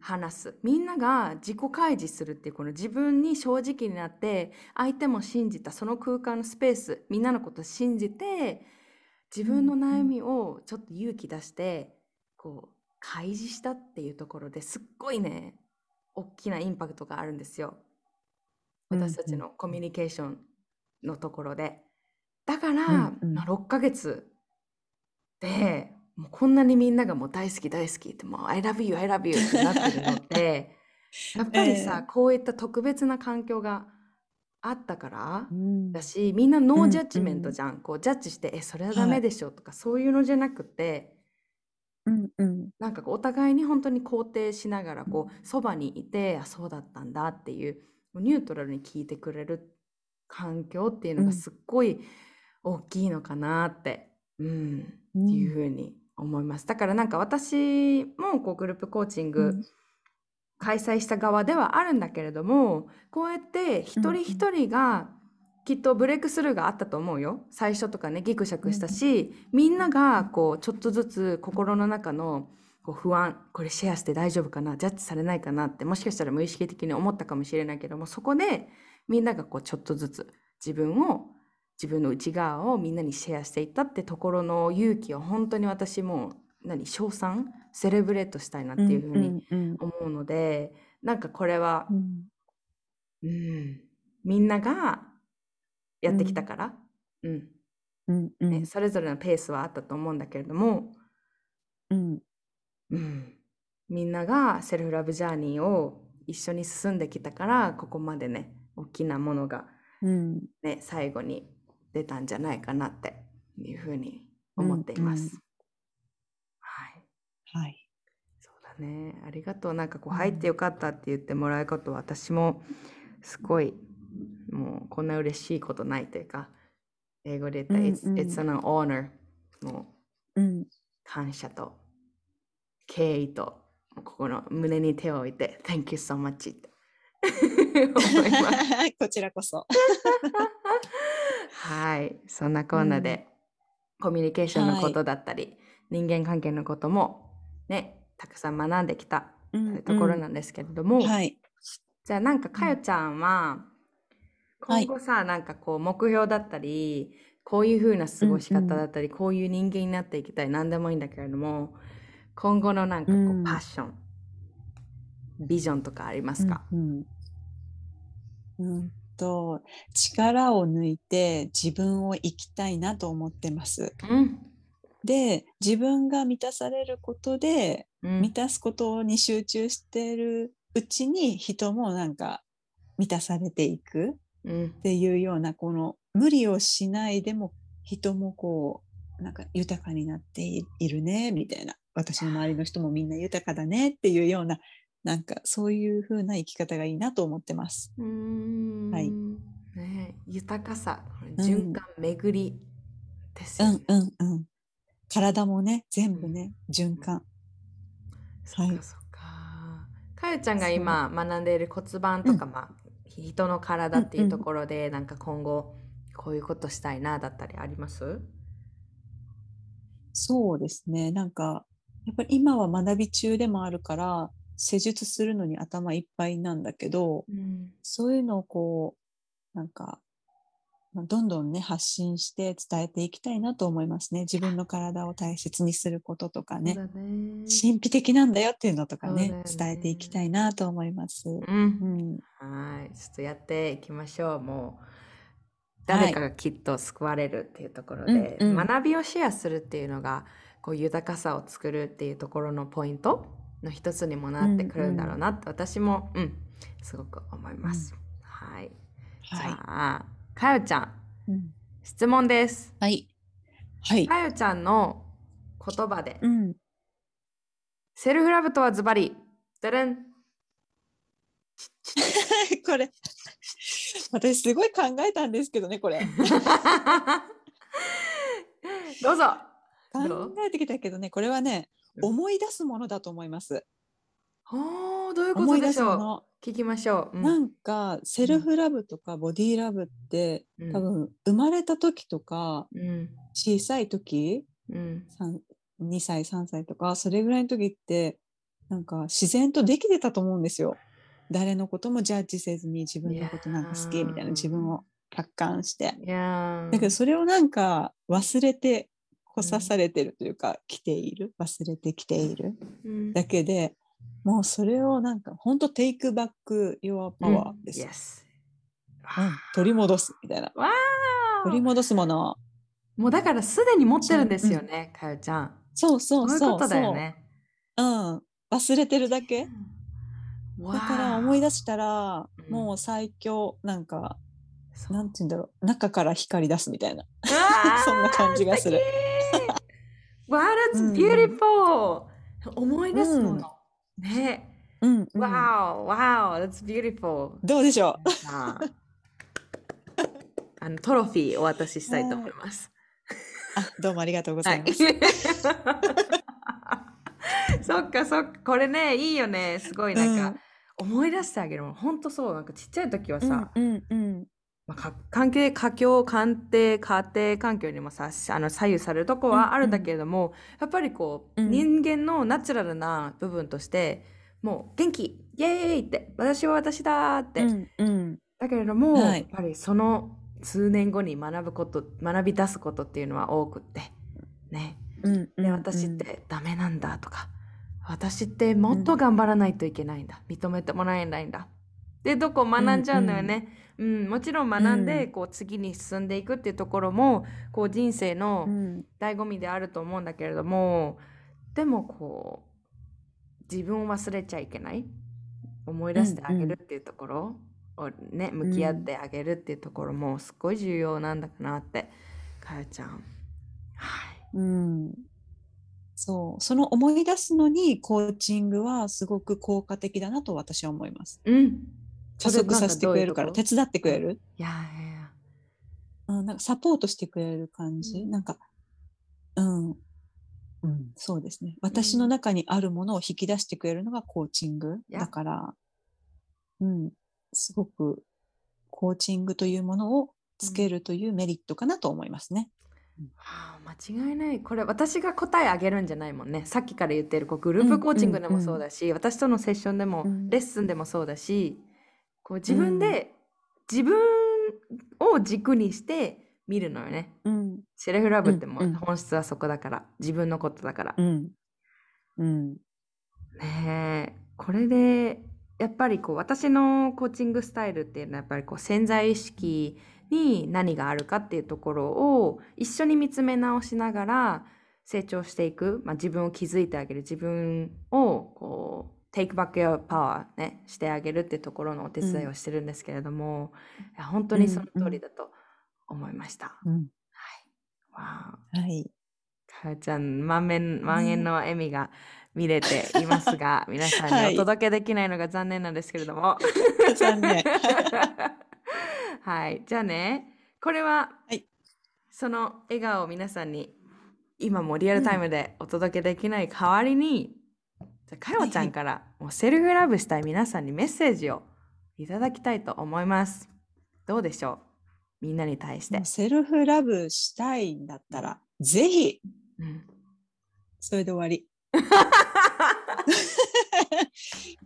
話す、みんなが自己開示するっていうこの自分に正直になって相手も信じたその空間のスペース、みんなのことを信じて自分の悩みをちょっと勇気出してこう開示したっていうところですっごいね大きなインパクトがあるんですよ、私たちのコミュニケーションのところで。だから、まあ、ろっかげつでもうこんなにみんながもう大好き大好きってもう I love you I love you ってなってるのってやっぱりさ、えー、こういった特別な環境があったからだし、みんなノージャッジメントじゃん、うんうん、こうジャッジしてえそれはダメでしょとか、はい、そういうのじゃなくて、うんうん、なんかお互いに本当に肯定しながらこうそばにいてあそうだったんだっていうニュートラルに聞いてくれる環境っていうのがすっごい大きいのかなって、うんうん、っていうふうに思います。だからなんか私もこうグループコーチング開催した側ではあるんだけれども、うん、こうやって一人一人がきっとブレイクスルーがあったと思うよ。最初とかねギクシャクしたし、うん、みんながこうちょっとずつ心の中のこう不安、これシェアして大丈夫かな、ジャッジされないかなってもしかしたら無意識的に思ったかもしれないけども、そこでみんながこうちょっとずつ自分を自分の内側をみんなにシェアしていったってところの勇気を本当に私も何称賛セレブレートしたいなっていうふうに思うので、うんうんうん、なんかこれは、うんうん、みんながやってきたから、うんうんうんね、それぞれのペースはあったと思うんだけれども、うんうん、みんながセルフラブジャーニーを一緒に進んできたからここまでね大きなものが、うんね、最後に出たんじゃないかなっていうふうに思っています。うんうん、はい、はい、そうだね、ありがとう。なんかこう入ってよかったって言ってもらえることは私もすごいもうこんな嬉しいことないというか、英語で言ったら、うんうん、It's an honor もう、うん、感謝と敬意と心、胸に手を置いて Thank you so much って思いますこちらこそはい、そんなコーナーで、うん、コミュニケーションのことだったり、はい、人間関係のこともね、たくさん学んできたというところなんですけれども、うんうん、はい、じゃあなんかかよちゃんは、うん、今後さ、なんかこう目標だったり、はい、こういう風な過ごし方だったり、うんうん、こういう人間になっていきたい、何でもいいんだけれども、今後のなんかこう、うん、パッション、ビジョンとかありますか？うんうんうん、と力を抜いて自分を生きたいなと思ってます、うん、で自分が満たされることで、うん、満たすことに集中してるうちに人もなんか満たされていくっていうような、この無理をしないでも人もこうなんか豊かになっているねみたいな、私の周りの人もみんな豊かだねっていうような、なんかそういう風な生き方がいいなと思ってます。うーん、はい、ね、豊かさ、循環、うん、巡りですよね。うんうんうん。体もね、全部ね、うん、循環。そうかそうか。はい、かよちゃんが今学んでいる骨盤とか、うん、まあ人の体っていうところで、うん、なんか今後こういうことしたいなだったりあります？そうですね。なんかやっぱり今は学び中でもあるから。施術するのに頭いっぱいなんだけど、うん、そういうのをこうなんかどんどんね発信して伝えていきたいなと思いますね。自分の体を大切にすることとかね、そうだね、神秘的なんだよっていうのとか ね, ね伝えていきたいなと思います、うんうん、はい、ちょっとやっていきましょう。もう誰かがきっと救われるっていうところで、はい、うんうん、学びをシェアするっていうのがこう豊かさを作るっていうところのポイントの一つにもなってくるんだろうなって、うんうん、私も、うん、すごく思います、うん、はい、はい、じゃあかよちゃん、うん、質問です。はい、はい、かよちゃんの言葉で、うん、セルフラブとはズバリだれんこれ私すごい考えたんですけどねこれどうぞ。考えてきたけどね、これはね、思い出すものだと思います。はあ、どういうことでしょう。聞きましょう、うん。なんかセルフラブとかボディラブって、うん、多分生まれた時とか、うん、小さい時、うん、にさいさんさいとかそれぐらいの時ってなんか自然とできてたと思うんですよ。誰のこともジャッジせずに自分のことなんか好きみたいな、自分を客観して。だけどそれをなんか忘れて。刺されてるというか、来ている、忘れてきているだけで、うん、もうそれをなんか本当 Take Back Your Power です、うん、yes. うん、取り戻すみたいな、わー、取り戻すもの、もうだからすでに持ってるんですよね、うん、かよちゃん、そうそうそう、そういうことだよね、うん、忘れてるだけ、うん、だから思い出したら、うん、もう最強、なんかなんていうんだろう、中から光り出すみたいなそんな感じがするわー、that's beautiful、うん、思い出すもの、うん、ね、うんうん、wow wow that's beautiful、 どうでしょうあのトロフィーお渡ししたいと思います。あ、どうもありがとうございます、はい、そっかそっか、これねいいよね、すごいなんか、うん、思い出してあげるもん、ほんとそう、なんかちっちゃい時はさ、うんうんうん、まあ、関係、家境、鑑定、家庭環境にもさ、あの左右されるとこはあるんだけれども、うんうん、やっぱりこう、うん、人間のナチュラルな部分としてもう元気、イエーイって私は私だって、うんうん、だけれども、はい、やっぱりその数年後に学ぶこと、学び出すことっていうのは多くってね、うんうんうん、で私ってダメなんだとか、私ってもっと頑張らないといけないんだ、うん、認めてもらえないんだで、どこを学んじゃうのよね、うんうんうん、もちろん学んでこう次に進んでいくっていうところも、うん、こう人生の醍醐味であると思うんだけれども、でもこう自分を忘れちゃいけない、思い出してあげるっていうところをね、うんうん、向き合ってあげるっていうところもすごい重要なんだかなってかよちゃん、はい、うん、そう、その思い出すのにコーチングはすごく効果的だなと私は思います、うん、加速させてくれるから、手伝ってくれる、いやいやいや、うん、なんかサポートしてくれる感じ、うん、なんか、うん、うん、そうですね。私の中にあるものを引き出してくれるのがコーチングだから、うん、すごくコーチングというものをつけるというメリットかなと思いますね。うん、はあ、間違いない。これ私が答えあげるんじゃないもんね。さっきから言ってるこうグループコーチングでもそうだし、うんうんうん、私とのセッションでも、うん、レッスンでもそうだし、こう自分で、うん、自分を軸にして見るのよね、うん、セルフラブっても本質はそこだから、うんうん、自分のことだから、うんうん、ねえ、これでやっぱりこう私のコーチングスタイルっていうのはやっぱりこう潜在意識に何があるかっていうところを一緒に見つめ直しながら成長していく、まあ、自分を築いてあげる、自分をこうTake Back Your Power、ね、してあげるっていうところのお手伝いをしてるんですけれども、うん、いや本当にその通りだと思いました、うん、はい、はい、かよちゃん満面満円の笑みが見れていますが、うん、皆さんにお届けできないのが残念なんですけれども残念はい、じゃあね、これは、はい、その笑顔を皆さんに今もリアルタイムでお届けできない代わりに、うん、じゃあかよちゃんからもうセルフラブしたい皆さんにメッセージをいただきたいと思います。どうでしょう、みんなに対して。セルフラブしたいんだったらぜひ、うん、それで終わりし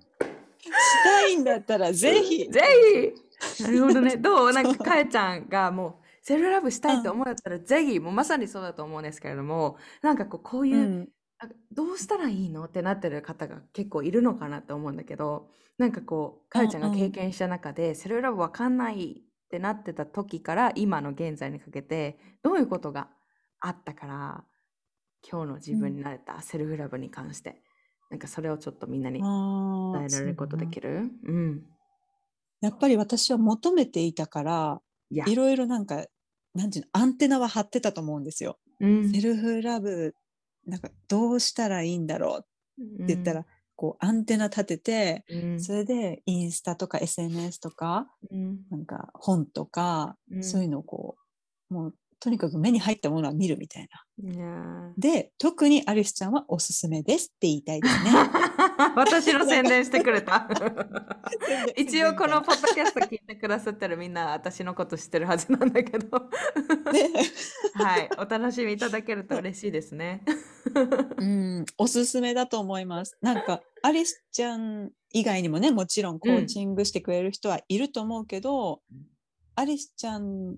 たいんだったらぜひぜひなるほどね。どう、なんかかえちゃんがもうセルフラブしたいと思うんだったらぜひ、もうまさにそうだと思うんですけれども、なんかこう、こういう、うん、どうしたらいいのってなってる方が結構いるのかなと思うんだけど、なんかこうかえちゃんが経験した中で、うんうん、セルフラブわかんないってなってた時から今の現在にかけてどういうことがあったから今日の自分になれた、うん、セルフラブに関して、なんかそれをちょっとみんなに伝えられることできる？うん。やっぱり私は求めていたから、いろいろなんか、なんていうの、アンテナは張ってたと思うんですよ。うん、セルフラブ、なんかどうしたらいいんだろうって言ったら、うん、こうアンテナ立てて、うん、それでインスタとか エスエヌエス とか、うん、なんか本とか、うん、そういうのをこう、もうとにかく目に入ったものは見るみたいな。いやで、特にアリスちゃんはおすすめですって言いたいですね。私の宣伝してくれた。一応このポッドキャスト聞いてくださってるみんな私のこと知ってるはずなんだけど、ね、はい、お楽しみいただけると嬉しいですね。うん、おすすめだと思います。なんかアリスちゃん以外にもね、もちろんコーチングしてくれる人はいると思うけど、うん、アリスちゃん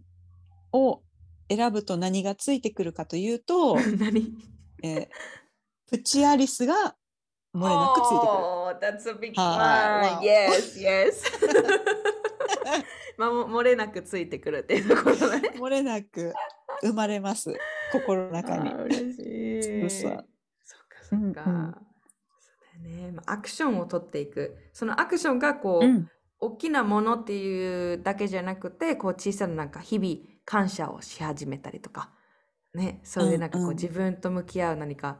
を選ぶと何がついてくるかというと何、えー、プチアリスが漏れなくついてくる。Oh, that's a big one. Yes, yes. 、まあ、漏れなくついてくるっていうところだね。漏れなく生まれます。心の中に。あ、嬉しい。そうそう。そっかそっか。うんうん、そうだね。まあ、アクションを取っていく。そのアクションがこう、うん、大きなものっていうだけじゃなくて、こう小さななんか日々感謝をし始めたりとか、ね、そういうなんかこう、うんうん、自分と向き合う何か、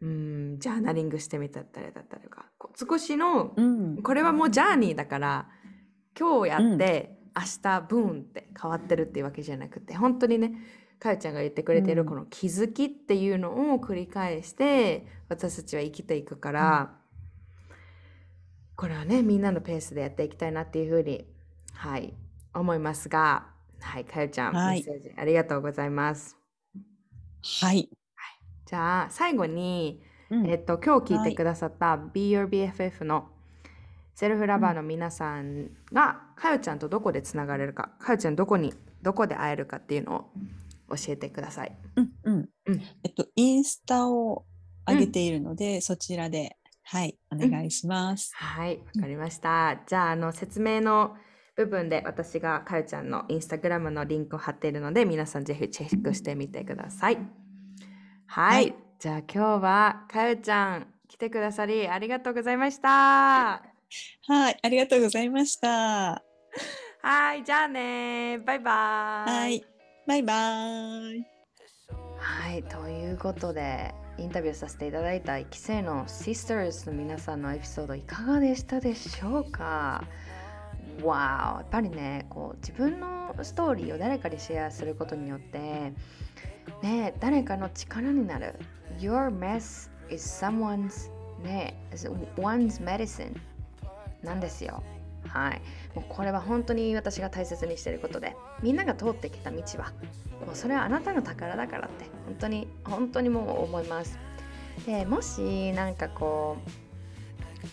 うーん、ジャーナリングしてみたったりだったりとか、こう少しの、うん、これはもうジャーニーだから今日やって、うん、明日ブーンって変わってるっていうわけじゃなくて、本当にね、かよちゃんが言ってくれてるこの気づきっていうのを繰り返して私たちは生きていくから、うん、これはね、みんなのペースでやっていきたいなっていうふうに、はい、思いますが、はい、かよちゃん、はい、メッセージありがとうございます。はい。はい、じゃあ最後に、うん、えっと今日聞いてくださった、はい、Be Your ビーエフエフ のセルフラバーの皆さんが、うん、かよちゃんとどこでつながれるか、かよちゃんどこにどこで会えるかっていうのを教えてください。うんうんうん。えっとインスタを上げているので、うん、そちらで、はい、お願いします。うん、はい、わかりました。じゃあ、あの説明の部分で私がかよちゃんのインスタグラムのリンクを貼っているので、皆さんぜひチェックしてみてください。はい、はい、じゃあ今日はかよちゃん来てくださりありがとうございました。はい、ありがとうございました。はい、じゃあね、バイバイ。はい、バイバイ。はい、ということでインタビューさせていただいた育成のシスターズの皆さんのエピソードいかがでしたでしょうか。わー、やっぱりね、こう自分のストーリーを誰かにシェアすることによって、ね、誰かの力になる。 Your mess is someone's、ね、one's medicine なんですよ。はい、もうこれは本当に私が大切にしていることで、みんなが通ってきた道はもうそれはあなたの宝だからって本当に本当にもう思います。で、もしなんかこう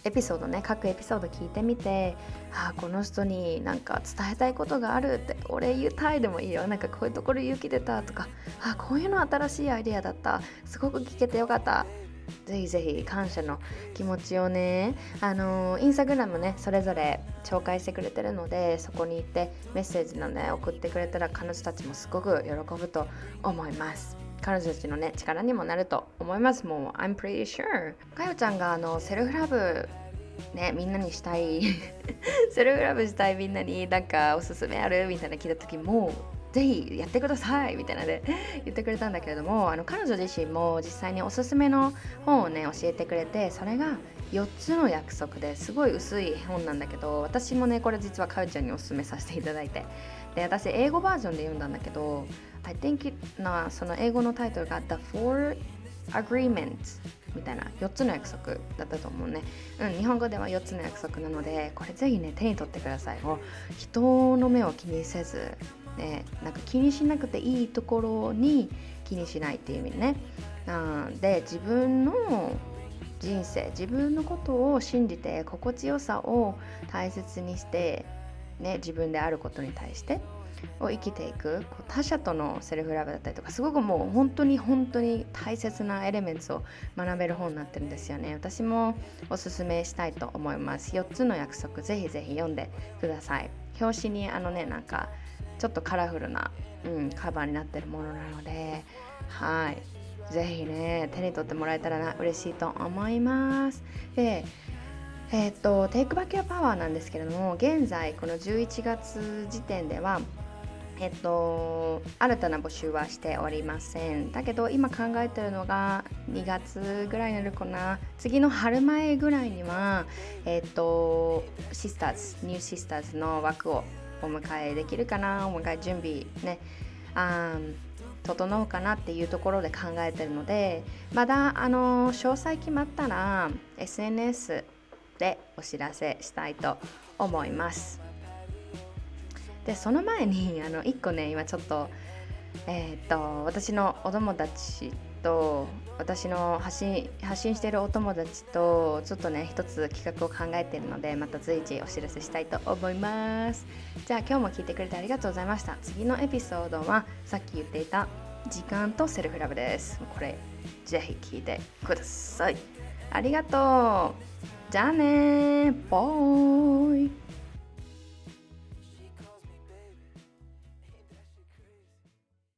エピソードね、各エピソード聞いてみて、あ、この人になんか伝えたいことがあるって、俺言いたいでもいいよ、なんかこういうところ勇気出たとか、あ、こういうの新しいアイデアだった、すごく聞けてよかった、ぜひぜひ感謝の気持ちをね、あのインスタグラムね、それぞれ紹介してくれてるので、そこに行ってメッセージのね送ってくれたら、彼女たちもすごく喜ぶと思います。彼女たちのね力にもなると思います。もう I'm pretty sure かよちゃんがあのセルフラブね、みんなにしたいセルフラブしたいみんなになんかおすすめあるみたいな聞いた時も、ぜひやってくださいみたいなで言ってくれたんだけれども、あの彼女自身も実際におすすめの本をね教えてくれて、それがよっつの約束で、すごい薄い本なんだけど、私もねこれ実はかよちゃんにおすすめさせていただいて、で私英語バージョンで読んだんだけど、I think it なその英語のタイトルが The Four Agreements みたいなよっつの約束だったと思うね、うん、日本語ではよっつの約束なので、これぜひね手に取ってください。人の目を気にせず、ね、なんか気にしなくていいところに気にしないっていう意味ね、うん、で自分の人生、自分のことを信じて心地よさを大切にして、ね、自分であることに対してを生きていく、こう他者とのセルフラブだったりとか、すごくもう本当に本当に大切なエレメンツを学べる本になってるんですよね。私もおすすめしたいと思います。よっつの約束、ぜひぜひ読んでください。表紙にあのね、なんかちょっとカラフルな、うん、カバーになってるものなので、はい、ぜひね手に取ってもらえたらな嬉しいと思います。でえー、っと Take Back Your Power なんですけれども、現在このじゅういちがつ時点ではえっと、新たな募集はしておりません。だけど今考えてるのがにがつぐらいになるかな、次の春前ぐらいには、えっと、シスターズニューシスターズの枠をお迎えできるかな、お迎え準備ね、あ整うかなっていうところで考えてるので、まだあの詳細決まったら エスエヌエス でお知らせしたいと思います。でその前にあのいっこね、今ちょっとえー、っと私のお友達と私の発信発信しているお友達とちょっとね一つ企画を考えているので、また随時お知らせしたいと思います。じゃあ今日も聞いてくれてありがとうございました。次のエピソードはさっき言っていた時間とセルフラブです。これぜひ聞いてください。ありがとう。じゃあねー、バイ。